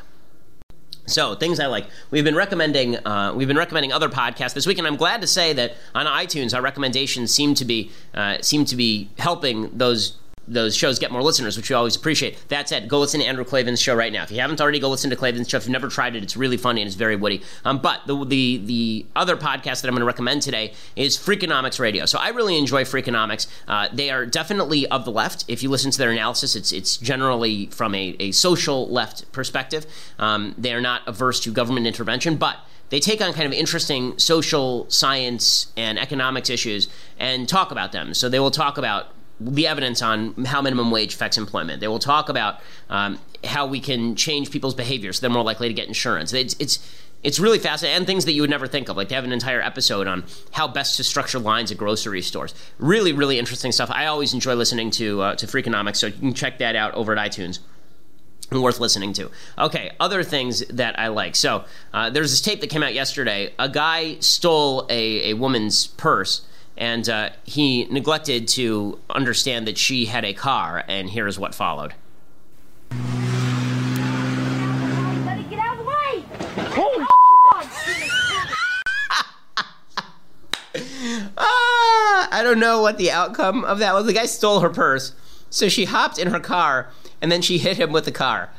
So, things I like. We've been recommending uh, we've been recommending other podcasts this week, and I'm glad to say that on iTunes, our recommendations seem to be uh, seem to be helping those those shows get more listeners, which we always appreciate. That said, go listen to Andrew Klavan's show right now. If you haven't already, go listen to Klavan's show. If you've never tried it, it's really funny and it's very witty. Um, but the, the the other podcast that I'm going to recommend today is Freakonomics Radio. So I really enjoy Freakonomics. Uh, they are definitely of the left. If you listen to their analysis, it's it's generally from a, a social left perspective. Um, they are not averse to government intervention, but they take on kind of interesting social science and economics issues and talk about them. So they will talk about the evidence on how minimum wage affects employment. They will talk about um, how we can change people's behavior so they're more likely to get insurance. It's it's it's really fascinating, and things that you would never think of. Like, they have an entire episode on how best to structure lines at grocery stores. Really, really interesting stuff. I always enjoy listening to uh, to Freakonomics, so you can check that out over at iTunes. Worth listening to. Okay, other things that I like. So uh, there's this tape that came out yesterday. A guy stole a, a woman's purse. And uh, he neglected to understand that she had a car, and here is what followed. Everybody get out of the way! Holy shit! ah, I don't know what the outcome of that was. The guy stole her purse, so she hopped in her car, and then she hit him with the car.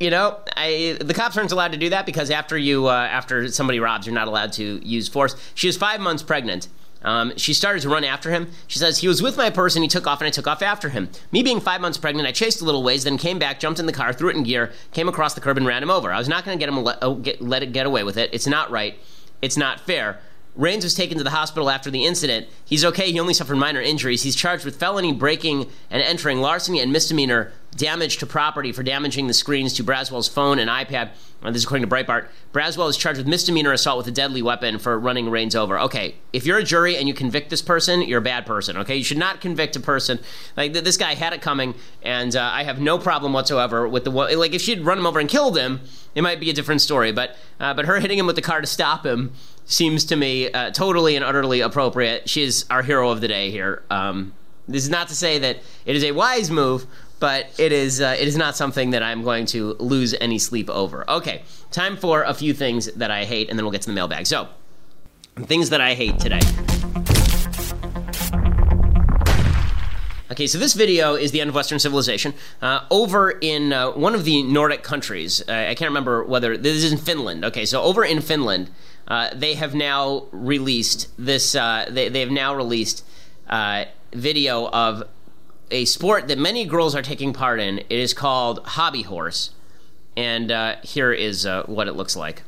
You know, I, the cops aren't allowed to do that because after you, uh, after somebody robs, you're not allowed to use force. She was five months pregnant. Um, she started to run after him. She says, he was with my purse and he took off and I took off after him. Me being five months pregnant, I chased a little ways, then came back, jumped in the car, threw it in gear, came across the curb and ran him over. I was not going to get him, let, let it get away with it. It's not right. It's not fair. Raines was taken to the hospital after the incident. He's okay. He only suffered minor injuries. He's charged with felony breaking and entering, larceny, and misdemeanor damage to property for damaging the screens to Braswell's phone and iPad. This is according to Breitbart. Braswell is charged with misdemeanor assault with a deadly weapon for running Raines over. Okay, if you're a jury and you convict this person, you're a bad person, okay? You should not convict a person. Like, th- this guy had it coming, and uh, I have no problem whatsoever with the... Wo- like, if she'd run him over and killed him, it might be a different story, but, uh, but her hitting him with the car to stop him seems to me uh, totally and utterly appropriate. She is our hero of the day here. Um, this is not to say that it is a wise move, but it is uh, it is not something that I'm going to lose any sleep over. Okay, time for a few things that I hate, and then we'll get to the mailbag. So, things that I hate today. Okay, so this video is the end of Western civilization. Uh, over in uh, one of the Nordic countries, uh, I can't remember whether, this is in Finland. Okay, so over in Finland, Uh, they have now released this. Uh, they they have now released uh, video of a sport that many girls are taking part in. It is called hobby horse, and uh, here is uh, what it looks like.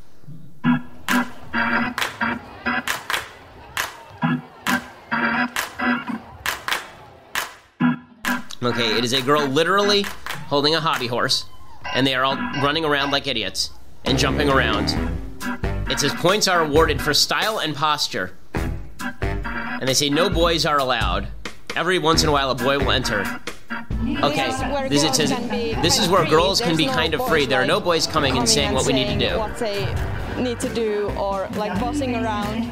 Okay, it is a girl literally holding a hobby horse, and they are all running around like idiots and jumping around. It says points are awarded for style and posture. And they say no boys are allowed. Every once in a while a boy will enter. Okay, this, it says, this is where girls can be kind of free. There are no boys coming and saying what we need to do. What they need to do or like bossing around.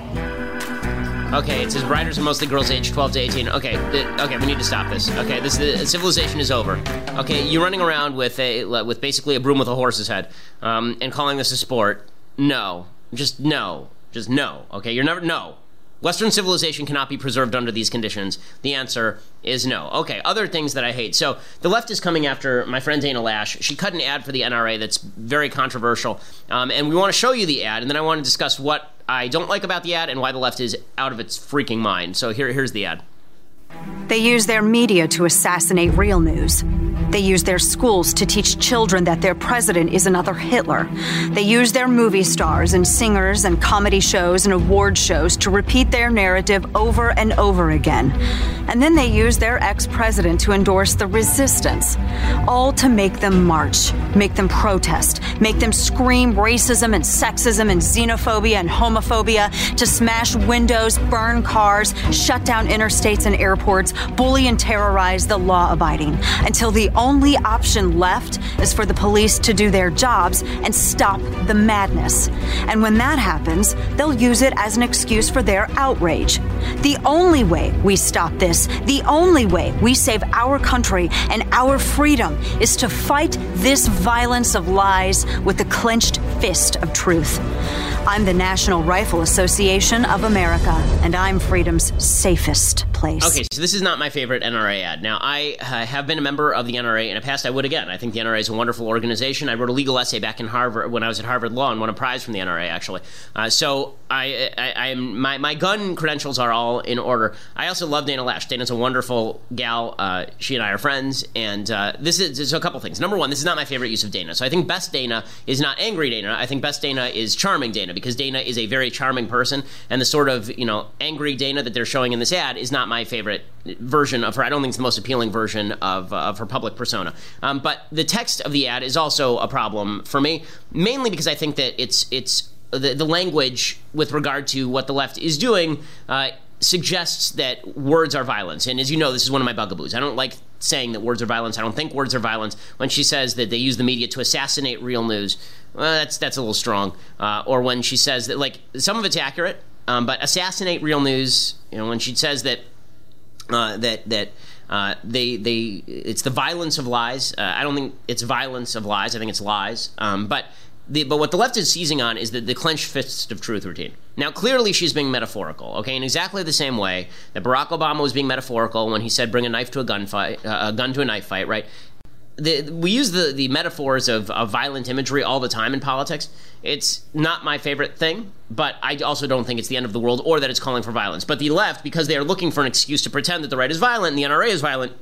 Okay, it says riders are mostly girls aged twelve to eighteen. Okay, th- okay, we need to stop this. Okay, this the civilization is over. Okay, you're running around with a with basically a broom with a horse's head um, and calling this a sport. No. Just no. Just no. Okay, you're never... No. Western civilization cannot be preserved under these conditions. The answer is no. Okay, other things that I hate. So, the left is coming after my friend Dana Lash. She cut an ad for the N R A that's very controversial. Um, and we want to show you the ad, and then I want to discuss what I don't like about the ad and why the left is out of its freaking mind. So, here, here's the ad. They use their media to assassinate real news. They use their schools to teach children that their president is another Hitler. They use their movie stars and singers and comedy shows and award shows to repeat their narrative over and over again. And then they use their ex-president to endorse the resistance, all to make them march, make them protest, make them scream racism and sexism and xenophobia and homophobia, to smash windows, burn cars, shut down interstates and airports, bully and terrorize the law-abiding, until the only option left is for the police to do their jobs and stop the madness. And when that happens, they'll use it as an excuse for their outrage. The only way we stop this, the only way we save our country and our freedom, is to fight this violence of lies with the clenched fist of truth. I'm the National Rifle Association of America, and I'm freedom's safest place. Okay, so this is not my favorite N R A ad. Now, I uh, have been a member of the N R A in the past. I would again. I think the N R A is a wonderful organization. I wrote a legal essay back in Harvard when I was at Harvard Law and won a prize from the N R A, actually. Uh, so I, I, I, my, my gun credentials are all in order. I also love Dana Lash. Dana's a wonderful gal. Uh, she and I are friends, and uh, this is so a couple things. Number one, this is not my favorite use of Dana. So I think best Dana is not angry Dana. I think best Dana is charming Dana, because Dana is a very charming person, and the sort of, you know, angry Dana that they're showing in this ad is not my favorite version of her. I don't think it's the most appealing version of, uh, of her public persona. Um, but the text of the ad is also a problem for me, mainly because I think that it's it's the, the language with regard to what the left is doing uh, suggests that words are violence. And as you know, this is one of my bugaboos. I don't like saying that words are violence. I don't think words are violence. When she says that they use the media to assassinate real news, well, that's that's a little strong. Uh, or when she says that, like, some of it's accurate, um, but assassinate real news, you know, when she says that uh, that that uh, they they it's the violence of lies. Uh, I don't think it's violence of lies. I think it's lies. Um, but the, but what the left is seizing on is the, the clenched fist of truth routine. Now, clearly she's being metaphorical, okay, in exactly the same way that Barack Obama was being metaphorical when he said bring a knife to a gunfight, uh, a gun to a knife fight, right? The, we use the, the metaphors of, of violent imagery all the time in politics. It's not my favorite thing, but I also don't think it's the end of the world or that it's calling for violence. But the left, because they are looking for an excuse to pretend that the right is violent and the N R A is violent,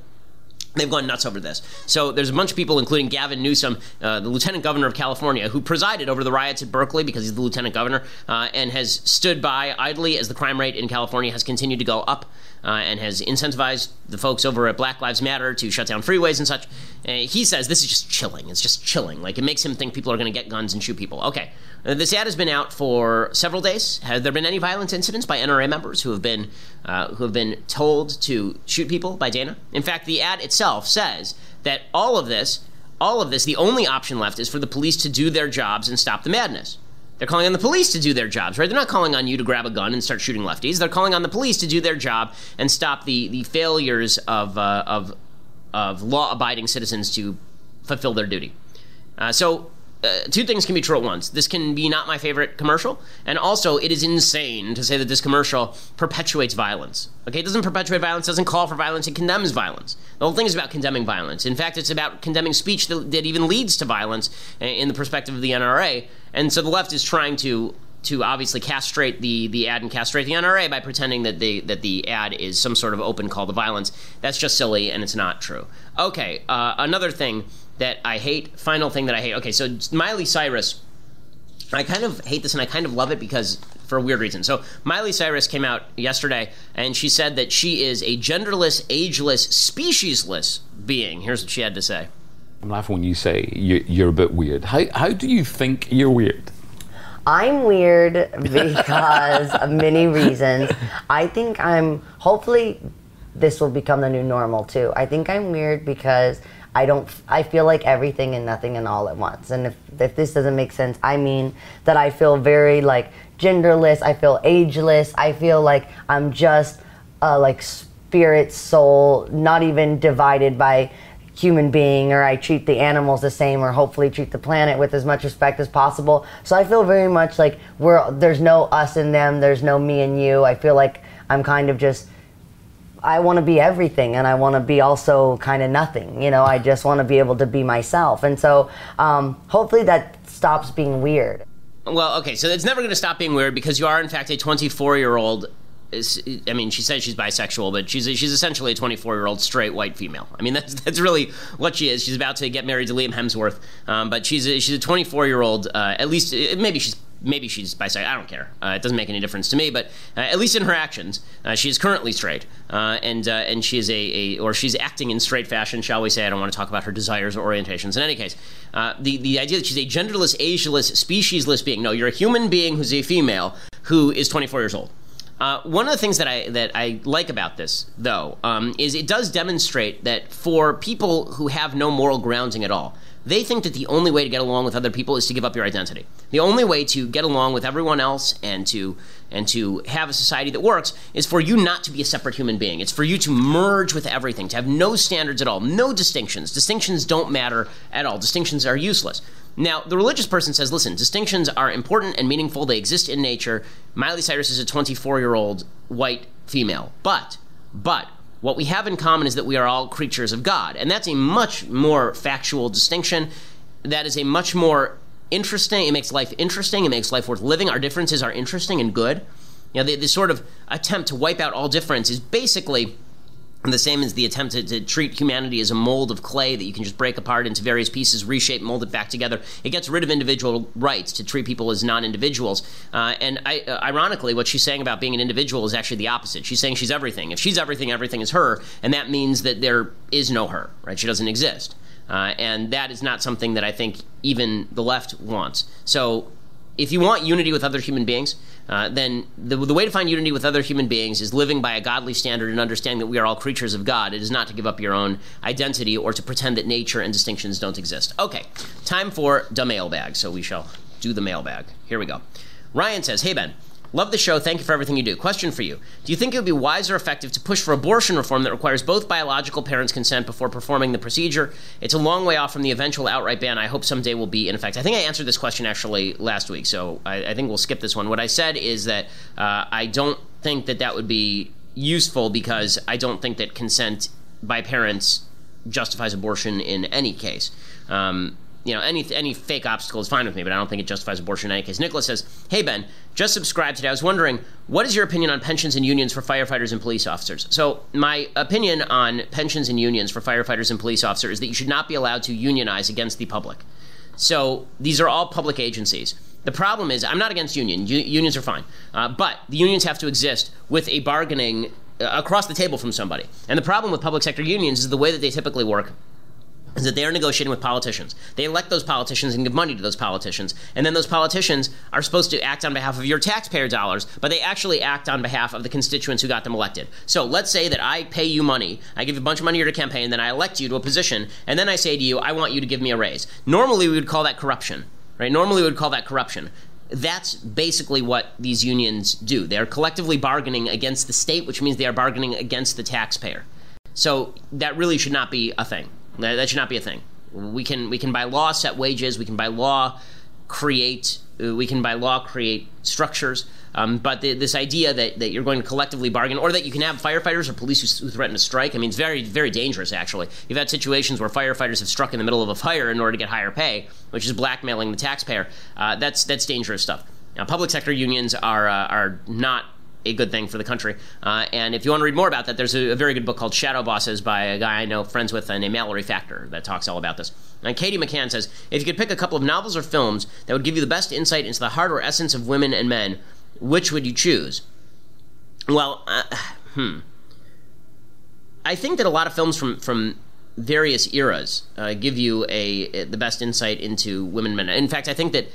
They've gone nuts over this. So there's a bunch of people, including Gavin Newsom, uh, the lieutenant governor of California, who presided over the riots at Berkeley because he's the lieutenant governor, uh, and has stood by idly as the crime rate in California has continued to go up, uh, and has incentivized the folks over at Black Lives Matter to shut down freeways and such. Uh, he says this is just chilling. It's just chilling. Like, it makes him think people are going to get guns and shoot people. Okay. Uh, this ad has been out for several days. Have there been any violent incidents by N R A members who have been uh, who have been told to shoot people by Dana? In fact, the ad itself says that all of this, all of this, the only option left is for the police to do their jobs and stop the madness. They're calling on the police to do their jobs, right? They're not calling on you to grab a gun and start shooting lefties. They're calling on the police to do their job and stop the the failures of uh, of of law-abiding citizens to fulfill their duty. Uh, so. Uh, two things can be true at once. This can be not my favorite commercial, and also it is insane to say that this commercial perpetuates violence. Okay, it doesn't perpetuate violence, doesn't call for violence, it condemns violence. The whole thing is about condemning violence. In fact, it's about condemning speech that, that even leads to violence in the perspective of the N R A, and so the left is trying to to obviously castrate the, the ad and castrate the N R A by pretending that the, that the ad is some sort of open call to violence. That's just silly, and it's not true. Okay, uh, another thing that I hate, final thing that I hate. Okay, so Miley Cyrus, I kind of hate this and I kind of love it because, for a weird reason. So Miley Cyrus came out yesterday and she said that she is a genderless, ageless, species-less being. Here's what she had to say. I'm laughing when you say you, you're a bit weird. How, how do you think you're weird? I'm weird because of many reasons. I think I'm, hopefully this will become the new normal too. I think I'm weird because I don't, I feel like everything and nothing and all at once. And if, if this doesn't make sense, I mean that I feel very like genderless, I feel ageless, I feel like I'm just uh, like spirit, soul, not even divided by human being, or I treat the animals the same, or hopefully treat the planet with as much respect as possible. So I feel very much like we're, there's no us and them, there's no me and you. I feel like I'm kind of just, I want to be everything, and I want to be also kind of nothing. You know, I just want to be able to be myself. And so um, hopefully that stops being weird. Well, okay, so it's never going to stop being weird because you are, in fact, a twenty-four-year-old. I mean, she says she's bisexual, but she's she's essentially a twenty-four-year-old straight white female. I mean, that's that's really what she is. She's about to get married to Liam Hemsworth, um, but she's a, she's a twenty-four-year-old. Uh, at least maybe she's maybe she's bisexual. I don't care. Uh, it doesn't make any difference to me. But uh, at least in her actions, uh, she is currently straight, uh, and uh, and she is a, a or she's acting in straight fashion, shall we say? I don't want to talk about her desires or orientations. In any case, uh, the the idea that she's a genderless, ageless, speciesless being. No, you're a human being who's a female who is twenty-four years old. Uh, one of the things that I that I like about this, though, um, is it does demonstrate that for people who have no moral grounding at all, they think that the only way to get along with other people is to give up your identity. The only way to get along with everyone else and to and to have a society that works is for you not to be a separate human being. It's for you to merge with everything, to have no standards at all, no distinctions. Distinctions don't matter at all. Distinctions are useless. Now, the religious person says, listen, distinctions are important and meaningful. They exist in nature. Miley Cyrus is a twenty-four-year-old white female. But, but, what we have in common is that we are all creatures of God. And that's a much more factual distinction. That is a much more interesting, it makes life interesting, it makes life worth living. Our differences are interesting and good. You know, the, the sort of attempt to wipe out all difference is basically the same as the attempt to, to treat humanity as a mold of clay that you can just break apart into various pieces, reshape, mold it back together. It gets rid of individual rights to treat people as non-individuals. Uh, and I, uh, ironically, what she's saying about being an individual is actually the opposite. She's saying she's everything. If she's everything, everything is her, and that means that there is no her, right? She doesn't exist. Uh, and that is not something that I think even the left wants. So if you want unity with other human beings, Uh, then the, the way to find unity with other human beings is living by a godly standard and understanding that we are all creatures of God. It is not to give up your own identity or to pretend that nature and distinctions don't exist. Okay, time for the mailbag. So we shall do the mailbag. Here we go. Ryan says, hey, Ben. Love the show. Thank you for everything you do. Question for you. Do you think it would be wise or effective to push for abortion reform that requires both biological parents' consent before performing the procedure? It's a long way off from the eventual outright ban I hope someday will be in effect. I think I answered this question actually last week, so I, I think we'll skip this one. What I said is that uh, I don't think that that would be useful because I don't think that consent by parents justifies abortion in any case. Um, you know, any any fake obstacle is fine with me, but I don't think it justifies abortion in any case. Nicholas says, hey, Ben, just subscribed today. I was wondering, what is your opinion on pensions and unions for firefighters and police officers? So my opinion on pensions and unions for firefighters and police officers is that you should not be allowed to unionize against the public. So these are all public agencies. The problem is, I'm not against union. U- unions are fine. Uh, but the unions have to exist with a bargaining uh, across the table from somebody. And the problem with public sector unions is the way that they typically work is that they are negotiating with politicians. They elect those politicians and give money to those politicians. And then those politicians are supposed to act on behalf of your taxpayer dollars, but they actually act on behalf of the constituents who got them elected. So let's say that I pay you money, I give you a bunch of money to your campaign, then I elect you to a position, and then I say to you, I want you to give me a raise. Normally we would call that corruption, right? Normally we would call that corruption. That's basically what these unions do. They are collectively bargaining against the state, which means they are bargaining against the taxpayer. So that really should not be a thing. That should not be a thing. We can we can by law set wages. We can by law create. We can by law create structures. Um, but the, this idea that, that you're going to collectively bargain, or that you can have firefighters or police who, who threaten to strike, I mean, it's very, very dangerous, actually. You've had situations where firefighters have struck in the middle of a fire in order to get higher pay, which is blackmailing the taxpayer. Uh, that's that's dangerous stuff. Now, public sector unions are uh, are not a good thing for the country. Uh, and if you want to read more about that, there's a, a very good book called Shadow Bosses by a guy I know, friends with, uh, named Mallory Factor, that talks all about this. And Katie McCann says, if you could pick a couple of novels or films that would give you the best insight into the heart or essence of women and men, which would you choose? Well, uh, hmm. I think that a lot of films from, from various eras uh, give you a, a the best insight into women and men. In fact, I think that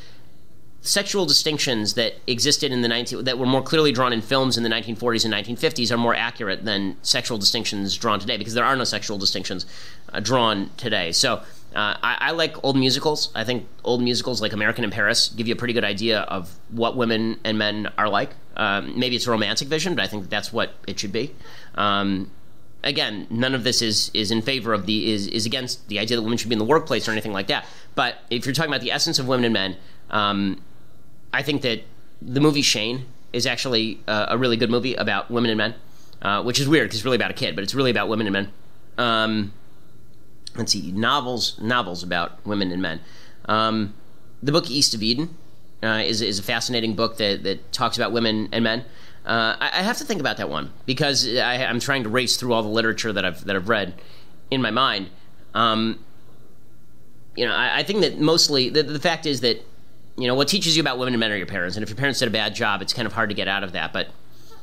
sexual distinctions that existed in the nineteen that were more clearly drawn in films in the nineteen forties and nineteen fifties are more accurate than sexual distinctions drawn today, because there are no sexual distinctions uh, drawn today. So uh, I, I like old musicals. I think old musicals like American in Paris give you a pretty good idea of what women and men are like. Um, maybe it's a romantic vision, but I think that's what it should be. Um, again, none of this is is in favor of the is is against the idea that women should be in the workplace or anything like that. But if you're talking about the essence of women and men, um, I think that the movie Shane is actually uh, a really good movie about women and men, uh, which is weird because it's really about a kid, but it's really about women and men. Um, let's see, novels novels about women and men. Um, the book East of Eden uh, is is a fascinating book that, that talks about women and men. Uh, I, I have to think about that one because I, I'm trying to race through all the literature that I've that I've read in my mind. Um, you know, I, I think that mostly the, the fact is that, you know, what teaches you about women and men are your parents, and if your parents did a bad job, it's kind of hard to get out of that, but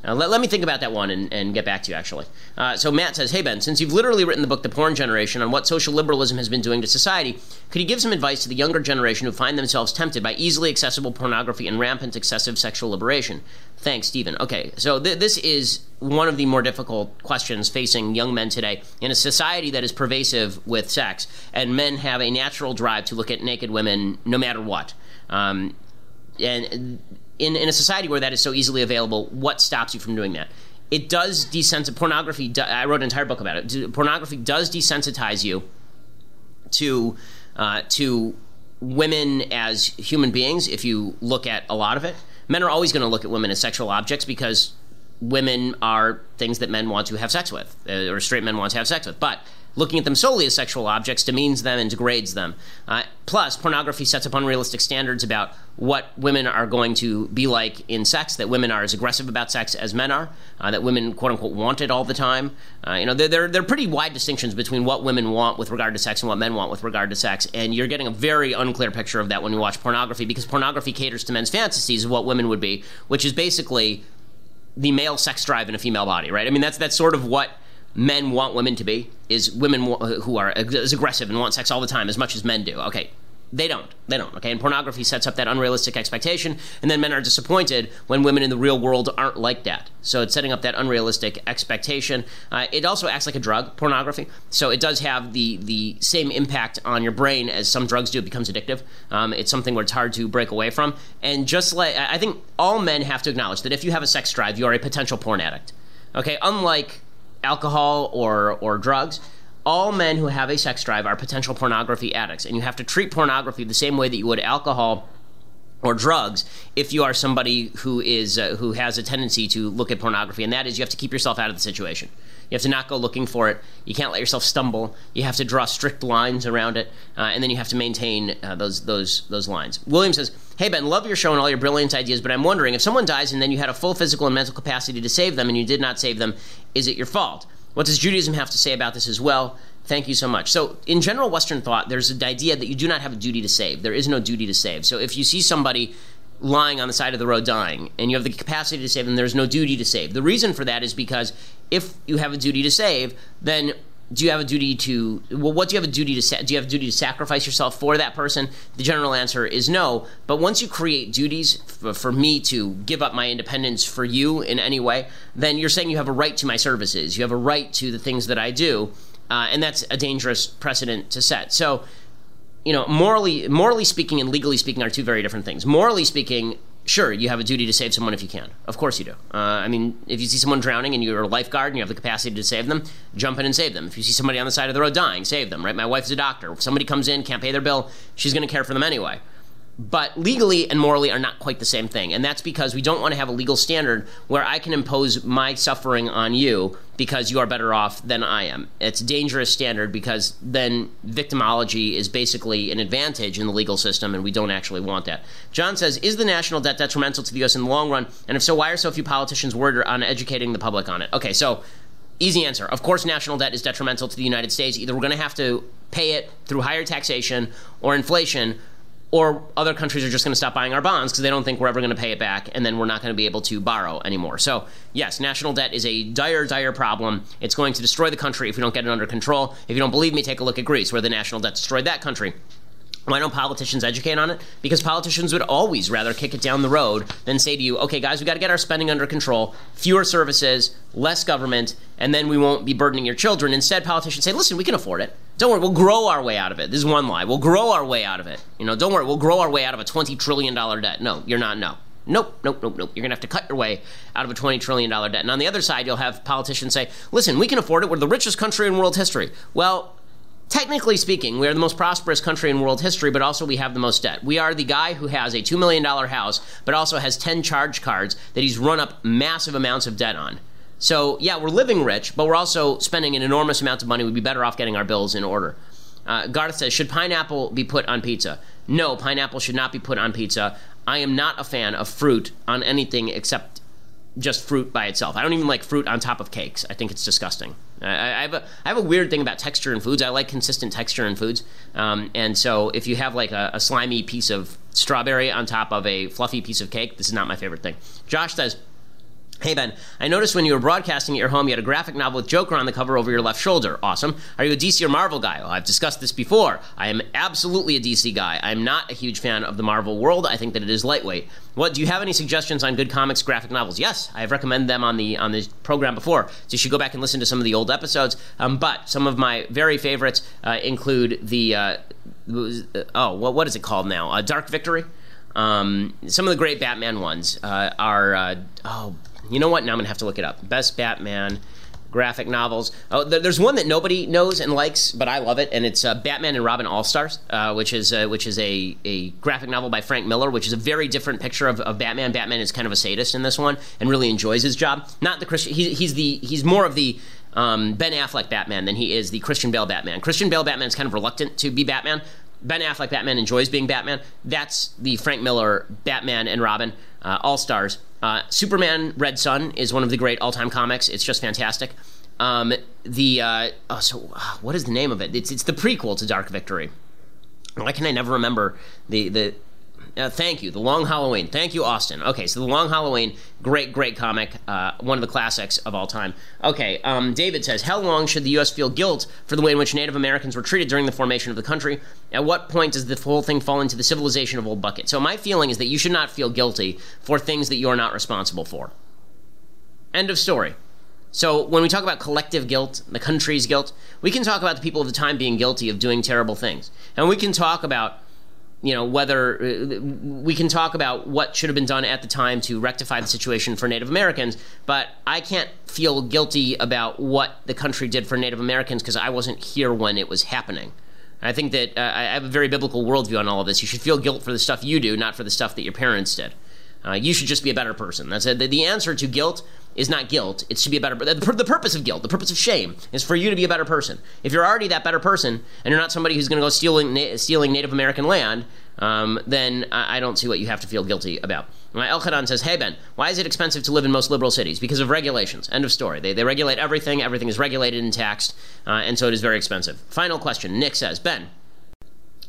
uh, let, let me think about that one and, and get back to you, actually. Uh, so Matt says, hey, Ben, since you've literally written the book The Porn Generation on what social liberalism has been doing to society, could you give some advice to the younger generation who find themselves tempted by easily accessible pornography and rampant excessive sexual liberation? Thanks, Stephen. Okay, so th- this is one of the more difficult questions facing young men today in a society that is pervasive with sex, and men have a natural drive to look at naked women no matter what. Um, and in, in a society where that is so easily available, what stops you from doing that? It does desensitize pornography. Do, I wrote an entire book about it. Do, pornography does desensitize you to uh, to women as human beings if you look at a lot of it. Men are always going to look at women as sexual objects because women are things that men want to have sex with, uh, or straight men want to have sex with. But looking at them solely as sexual objects demeans them and degrades them. Uh, plus, pornography sets up unrealistic standards about what women are going to be like in sex, that women are as aggressive about sex as men are, uh, that women, quote-unquote, want it all the time. Uh, you know, there, there, there are pretty wide distinctions between what women want with regard to sex and what men want with regard to sex, and you're getting a very unclear picture of that when you watch pornography, because pornography caters to men's fantasies of what women would be, which is basically the male sex drive in a female body, right? I mean, that's that's sort of what men want women to be, is women who are as aggressive and want sex all the time as much as men do. Okay, they don't. They don't, okay? And pornography sets up that unrealistic expectation, and then men are disappointed when women in the real world aren't like that. So it's setting up that unrealistic expectation. Uh, it also acts like a drug, pornography. So it does have the, the same impact on your brain as some drugs do. It becomes addictive. Um, it's something where it's hard to break away from. And just like, I think all men have to acknowledge that if you have a sex drive, you are a potential porn addict, okay? Unlike alcohol or or drugs, all men who have a sex drive are potential pornography addicts, and you have to treat pornography the same way that you would alcohol or drugs if you are somebody who is uh, who has a tendency to look at pornography, and that is you have to keep yourself out of the situation. You have to not go looking for it. You can't let yourself stumble. You have to draw strict lines around it, uh, and then you have to maintain uh, those those those lines. William says, "Hey Ben, love your show and all your brilliant ideas, but I'm wondering, if someone dies and then you had a full physical and mental capacity to save them and you did not save them, is it your fault? What does Judaism have to say about this as well? Thank you so much." So in general Western thought, there's the idea that you do not have a duty to save. There is no duty to save. So if you see somebody lying on the side of the road dying and you have the capacity to save them, there's no duty to save. The reason for that is because if you have a duty to save, then do you have a duty to, well, what do you have a duty to, sa- do you have a duty to sacrifice yourself for that person? The general answer is no, but once you create duties f- for me to give up my independence for you in any way, then you're saying you have a right to my services, you have a right to the things that I do, uh, and that's a dangerous precedent to set. So, you know, morally morally speaking and legally speaking are two very different things. Morally speaking, sure, you have a duty to save someone if you can. Of course you do. Uh, I mean, if you see someone drowning and you're a lifeguard and you have the capacity to save them, jump in and save them. If you see somebody on the side of the road dying, save them, right? My wife's a doctor. If somebody comes in, can't pay their bill, she's going to care for them anyway. But legally and morally are not quite the same thing, and that's because we don't want to have a legal standard where I can impose my suffering on you because you are better off than I am. It's a dangerous standard because then victimology is basically an advantage in the legal system, and we don't actually want that. John says, "Is the national debt detrimental to the U S in the long run? And if so, why are so few politicians worried on educating the public on it?" Okay, so easy answer. Of course, national debt is detrimental to the United States. Either we're going to have to pay it through higher taxation or inflation, or other countries are just going to stop buying our bonds because they don't think we're ever going to pay it back, and then we're not going to be able to borrow anymore. So, yes, national debt is a dire, dire problem. It's going to destroy the country if we don't get it under control. If you don't believe me, take a look at Greece, where the national debt destroyed that country. Why don't politicians educate on it? Because politicians would always rather kick it down the road than say to you, okay, guys, we got to get our spending under control, fewer services, less government, and then we won't be burdening your children. Instead, politicians say, listen, we can afford it. Don't worry, we'll grow our way out of it. This is one lie. We'll grow our way out of it. You know, don't worry, we'll grow our way out of a twenty trillion dollars debt. No, you're not, no. Nope, nope, nope, nope. You're going to have to cut your way out of a twenty trillion dollars debt. And on the other side, you'll have politicians say, listen, we can afford it. We're the richest country in world history. Well, technically speaking, we are the most prosperous country in world history, but also we have the most debt. We are the guy who has a two million dollars house, but also has ten charge cards that he's run up massive amounts of debt on. So, yeah, we're living rich, but we're also spending an enormous amount of money. We'd be better off getting our bills in order. Uh, Garth says, should pineapple be put on pizza? No, pineapple should not be put on pizza. I am not a fan of fruit on anything except just fruit by itself. I don't even like fruit on top of cakes. I think it's disgusting. I, I, have, a, I have a weird thing about texture in foods. I like consistent texture in foods. Um, and so if you have like a, a slimy piece of strawberry on top of a fluffy piece of cake, this is not my favorite thing. Josh says, hey Ben, I noticed when you were broadcasting at your home, you had a graphic novel with Joker on the cover over your left shoulder. Awesome. Are you a D C or Marvel guy? Well, I've discussed this before. I am absolutely a D C guy. I'm not a huge fan of the Marvel world. I think that it is lightweight. What, do you have any suggestions on good comics, graphic novels? Yes, I have recommended them on the on the program before, so you should go back and listen to some of the old episodes. Um, but some of my very favorites uh, include the, uh, oh, what what is it called now? Uh, Dark Victory. Um, some of the great Batman ones uh, are, uh, oh, you know what? Now I'm going to have to look it up. Best Batman graphic novels. Oh, there's one that nobody knows and likes, but I love it, and it's uh, Batman and Robin All-Stars, uh, which is uh, which is a, a graphic novel by Frank Miller, which is a very different picture of, of Batman. Batman is kind of a sadist in this one and really enjoys his job. Not the Christian. He, he's the he's more of the um, Ben Affleck Batman than he is the Christian Bale Batman. Christian Bale Batman's kind of reluctant to be Batman. Ben Affleck Batman enjoys being Batman. That's the Frank Miller Batman and Robin uh, All-Stars. Uh, Superman Red Sun is one of the great all-time comics. It's just fantastic. Um, the uh, oh, so uh, what is the name of it? It's it's the prequel to Dark Victory. Why can I never remember the the? Uh, thank you, The Long Halloween. Thank you, Austin. Okay, so The Long Halloween, great great comic, uh, one of the classics of all time. Okay, um, David says, how long should the U S feel guilt for the way in which Native Americans were treated during the formation of the country? At what point does the whole thing fall into the civilization of old bucket? So my feeling is that you should not feel guilty for things that you're not responsible for. End of story. So when we talk about collective guilt, the country's guilt, we can talk about the people of the time being guilty of doing terrible things. And we can talk about, you know, whether we can talk about what should have been done at the time to rectify the situation for Native Americans, but I can't feel guilty about what the country did for Native Americans because I wasn't here when it was happening. I think that uh, I have a very biblical worldview on all of this. You should feel guilt for the stuff you do, not for the stuff that your parents did. Uh, you should just be a better person. That's it. The answer to guilt is not guilt. It should be a better, the, the purpose of guilt, the purpose of shame is for you to be a better person. If you're already that better person and you're not somebody who's going to go stealing na- stealing Native American land, um, then I, I don't see what you have to feel guilty about. El Khadan says, hey, Ben, why is it expensive to live in most liberal cities? Because of regulations. End of story. They, they regulate everything. Everything is regulated and taxed, uh, and so it is very expensive. Final question. Nick says, Ben,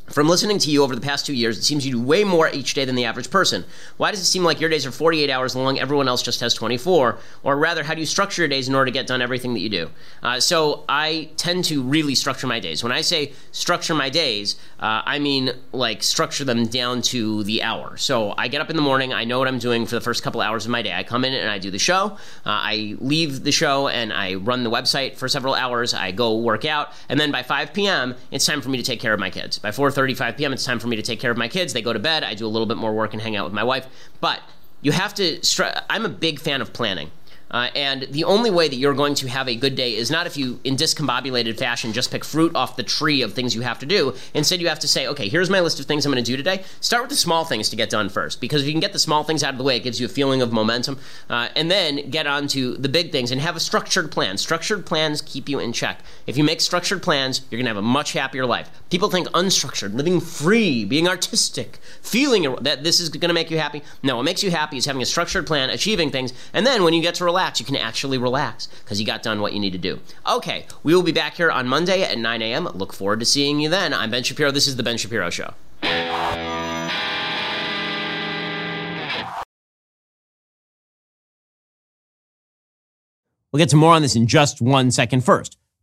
from listening to you over the past two years, it seems you do way more each day than the average person. Why does it seem like your days are forty-eight hours long, everyone else just has twenty-four? Or rather, how do you structure your days in order to get done everything that you do? Uh, so I tend to really structure my days. When I say structure my days, uh, I mean like structure them down to the hour. So I get up in the morning, I know what I'm doing for the first couple hours of my day. I come in and I do the show. Uh, I leave the show and I run the website for several hours. I go work out. And then by five p.m., it's time for me to take care of my kids. By four thirty-five p.m. it's time for me to take care of my kids. They go to bed. I do a little bit more work and hang out with my wife. But you have to str- I'm a big fan of planning. Uh, and the only way that you're going to have a good day is not if you, in discombobulated fashion, just pick fruit off the tree of things you have to do. Instead, you have to say, okay, here's my list of things I'm going to do today. Start with the small things to get done first, because if you can get the small things out of the way, it gives you a feeling of momentum. Uh, and then get on to the big things and have a structured plan. Structured plans keep you in check. If you make structured plans, you're going to have a much happier life. People think unstructured, living free, being artistic, feeling that this is going to make you happy. No, what makes you happy is having a structured plan, achieving things, and then when you get to relax, Relax. You can actually relax because you got done what you need to do. Okay, we will be back here on Monday at nine a.m. Look forward to seeing you then. I'm Ben Shapiro. This is The Ben Shapiro Show. We'll get to more on this in just one second. First,